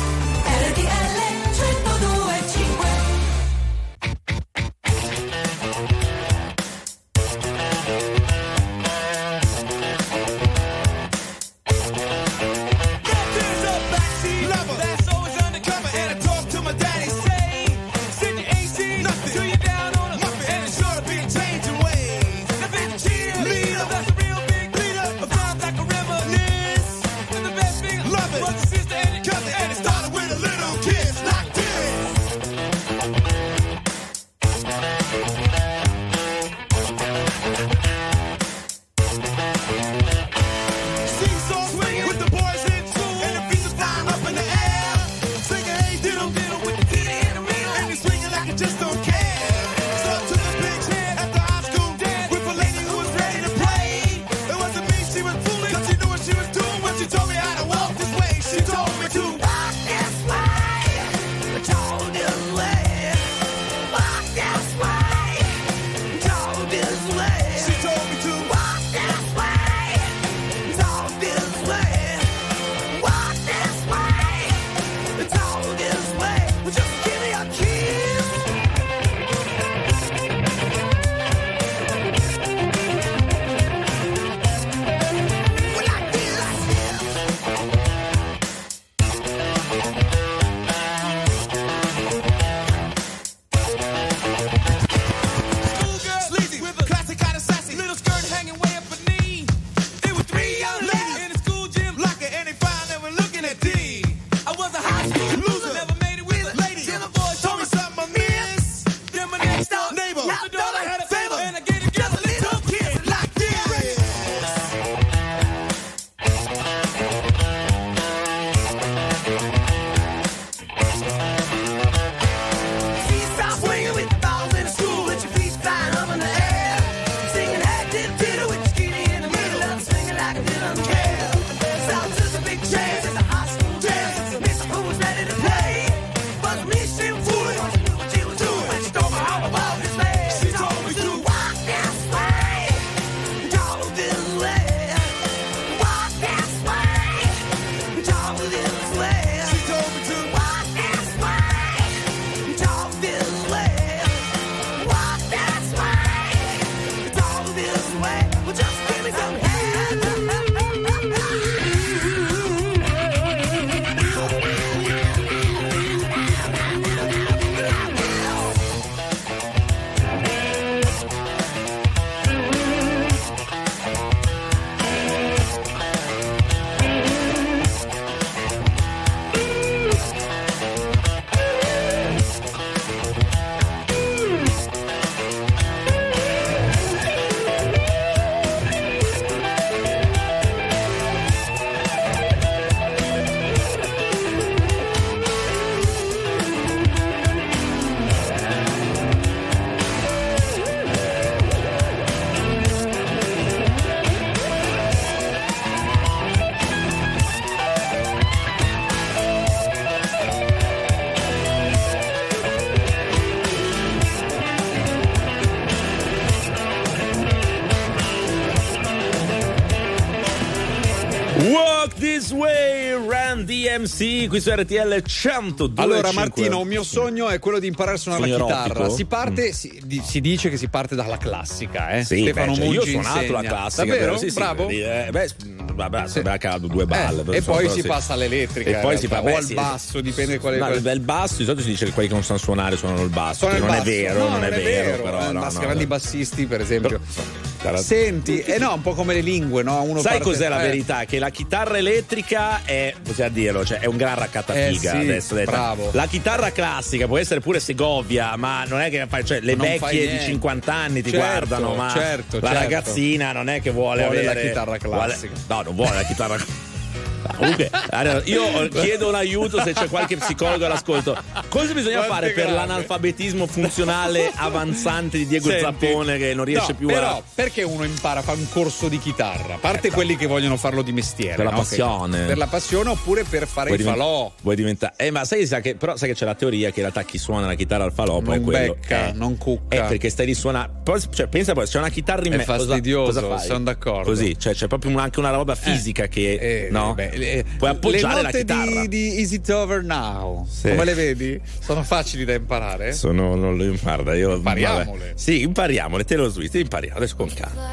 RTL 102.5. Sì, qui su RTL 102. Allora Martino, il mio sogno è quello di imparare a suonare la chitarra. Si parte, si dice che si parte dalla classica, eh? Sì, Stefano Muggi io ho suonato la classica. Davvero? Sì, bravo. Sì, vabbè, caldo, due balle. E poi si passa all'elettrica. E poi si fa o al basso, dipende quale. No, il basso di solito si dice che quelli che non sanno suonare suonano il basso. Non è vero, non è vero, però. Ma grandi bassisti, per esempio. Senti, no, un po' come le lingue, no? Uno sai cos'è la verità? Che la chitarra elettrica è, possiamo dirlo, cioè è un gran raccattafiga. Sì, adesso bravo. La chitarra classica può essere pure Segovia, ma non è che fai, cioè le non vecchie di 50 anni ti guardano, ma la ragazzina non è che vuole avere la chitarra classica. No, non vuole la chitarra classica. Comunque, allora, io chiedo un aiuto se c'è qualche psicologo all'ascolto. Cosa bisogna fare per l'analfabetismo funzionale avanzante di Diego Zappone, che non riesce più a. Perché uno impara a fare un corso di chitarra? A parte quelli che vogliono farlo di mestiere. Per la passione. Che, per la passione, oppure per fare falò. Vuoi diventare. Ma sai che c'è la teoria che in realtà chi suona la chitarra al falò poi è quello. Non cucca. Perché stai lì suonando. Cioè, pensa poi, c'è una chitarra in me. È fastidioso, cosa sono d'accordo. Così, cioè, c'è proprio anche una roba fisica che. No? Beh, puoi appoggiare la chitarra. Le note di Is It Over Now, come le vedi? Sono facili da imparare? Sono, non lo imparo, io impariamole. Vabbè. Sì, impariamole, te lo switch, impariamo adesso con calma.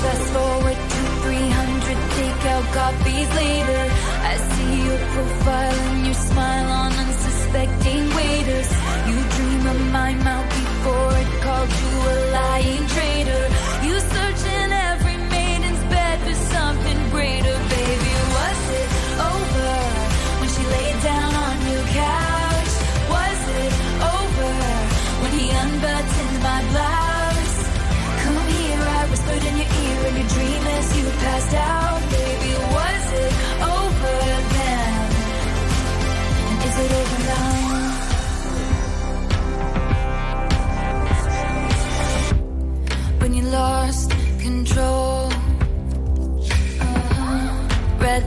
Fast forward to 300, take out copies later. I see your profile and your smile on unsuspecting waiters. You dream of my mouth before it called you a lying traitor. You search in every maiden's bed for something greater. Baby, was it over when she laid down on your couch? Was it over when he unbuttoned my blouse? Whispered in your ear in your dream as you passed out. Baby, was it over then? And is it over now? When you lost control, red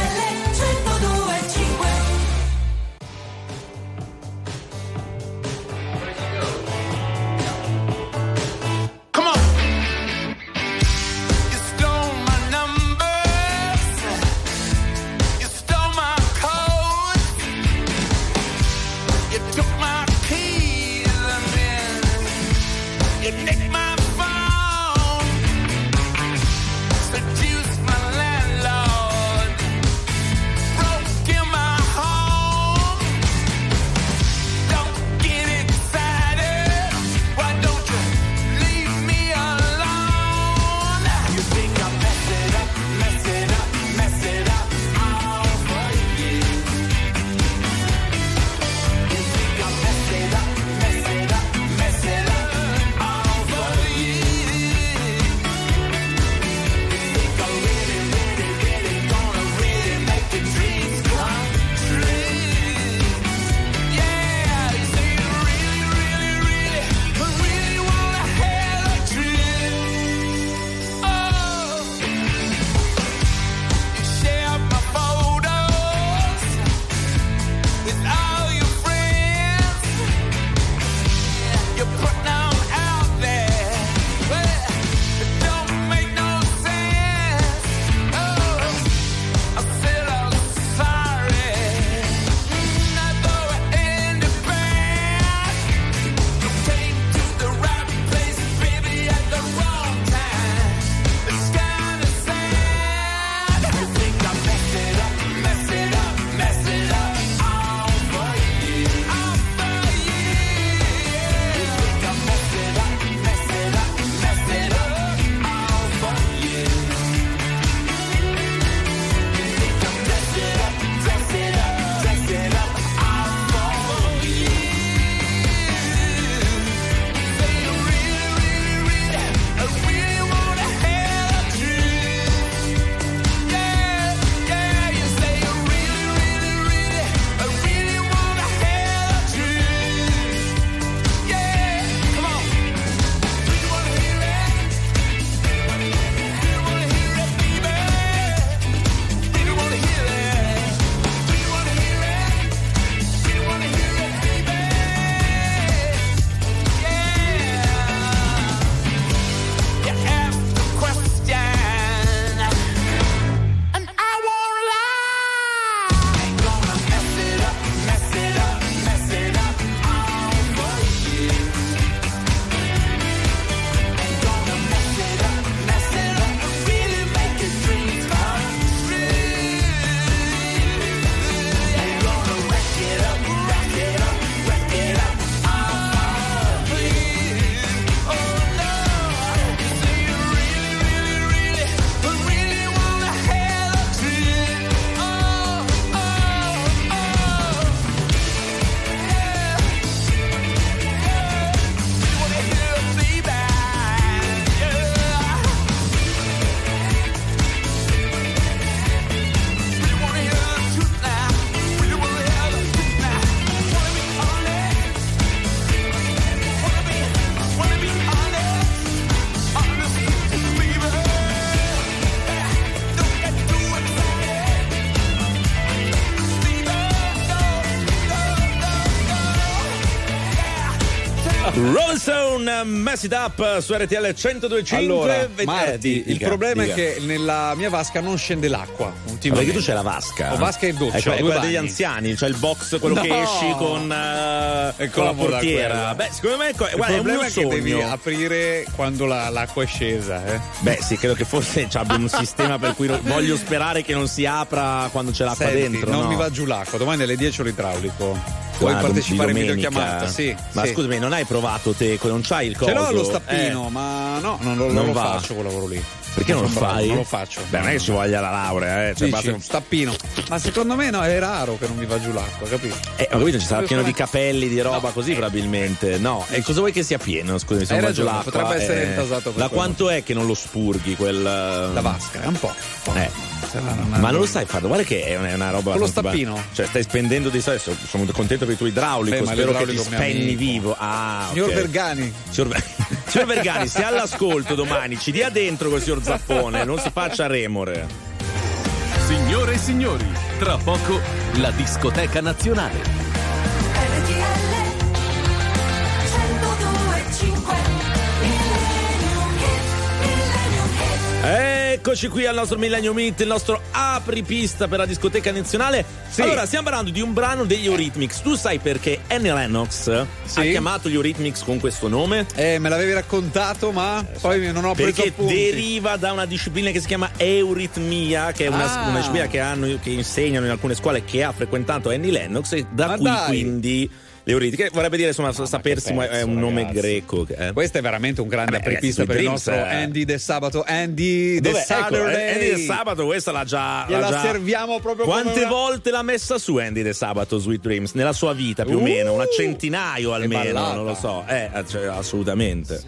102.5. Robinson, Mess It Up su RTL 102.5. Allora, Marti, il problema è che nella mia vasca non scende l'acqua. Perché tu c'è la vasca? Ho vasca e doccia. È quella degli anziani, cioè il box, quello che esci con la portiera. Beh, secondo me guarda, il problema è che devi aprire quando l'acqua è scesa. Beh, sì, credo che forse abbia un sistema per cui voglio sperare che non si apra quando c'è l'acqua. Senti, dentro. Non mi va giù l'acqua, domani alle 10 ho l'idraulico. Puoi partecipare in videochiamata, sì. Ma sì. Scusami, non hai provato te, non c'hai il coso? Ce l'ho lo stappino, ma no, non lo faccio quel lavoro lì. Perché non lo fai? Non lo faccio. Beh, non è che ci voglia la laurea, eh. Cioè, dici, basta... stappino. Ma secondo me no, è raro che non mi va giù l'acqua, capito? Ho capito, ci sarà pieno di capelli, di roba, no, così probabilmente. No, e cosa vuoi che sia pieno? Scusami, se non va giù l'acqua. Potrebbe essere intasato per quello. Quanto è che non lo spurghi quel... La vasca, è un po'. Ma non lo stai fare, guarda che è una roba. Con lo stappino. Cioè, stai spendendo dei soldi, sono contento per il tuo idraulico, spero che ti spenni vivo. Ah, signor Vergani. Signor Vergani, se all'ascolto domani ci dia dentro col signor Zappone, non si faccia remore. Signore e signori, tra poco la discoteca nazionale. Eccoci qui al nostro Millennium Meet, il nostro apripista per la discoteca nazionale. Sì. Allora, stiamo parlando di un brano degli Eurythmics. Tu sai perché Annie Lennox ha chiamato gli Eurythmics con questo nome? Me l'avevi raccontato, ma poi non ho preso appunti. Perché deriva da una disciplina che si chiama euritmia, che è una disciplina che insegnano in alcune scuole che ha frequentato Annie Lennox, e da qui quindi... Eurythmics, vorrebbe dire, insomma, sapersi, ma è un nome greco. Questo è veramente un grande apripista per il nostro Andy de Sabato. Andy de Sabato. Andy de Sabato, questa la serviamo proprio. Quante volte l'ha messa su Andy de Sabato, Sweet Dreams, nella sua vita, più o meno? Una centinaio almeno, non lo so. Cioè, assolutamente.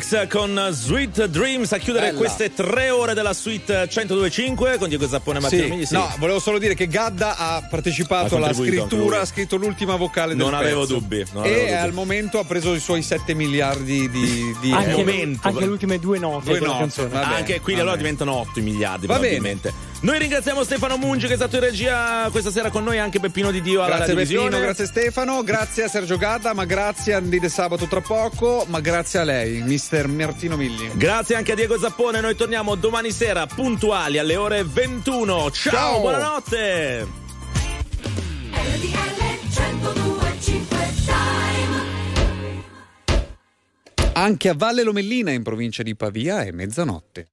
Eurythmics con Sweet Dreams a chiudere queste 3 ore della suite 102.5 con Diego Zappone e Martino Milli. Sì. No, volevo solo dire che Gadda ha partecipato alla scrittura, ha scritto l'ultima vocale del pezzo. Non avevo dubbi. Al momento ha preso i suoi 7 miliardi di euro. Anche le ultime due note della canzone. Vabbè, anche qui allora diventano 8 miliardi probabilmente. Noi ringraziamo Stefano Mungi che è stato in regia questa sera con noi, anche Peppino Di Dio alla televisione. Grazie Stefano, grazie a Sergio Gadda, ma grazie a Andy de Sabato tra poco, ma grazie a lei, mister Martino Milli. Grazie anche a Diego Zappone, noi torniamo domani sera puntuali alle ore 21. Ciao. Buonanotte. Anche a Valle Lomellina in provincia di Pavia è mezzanotte.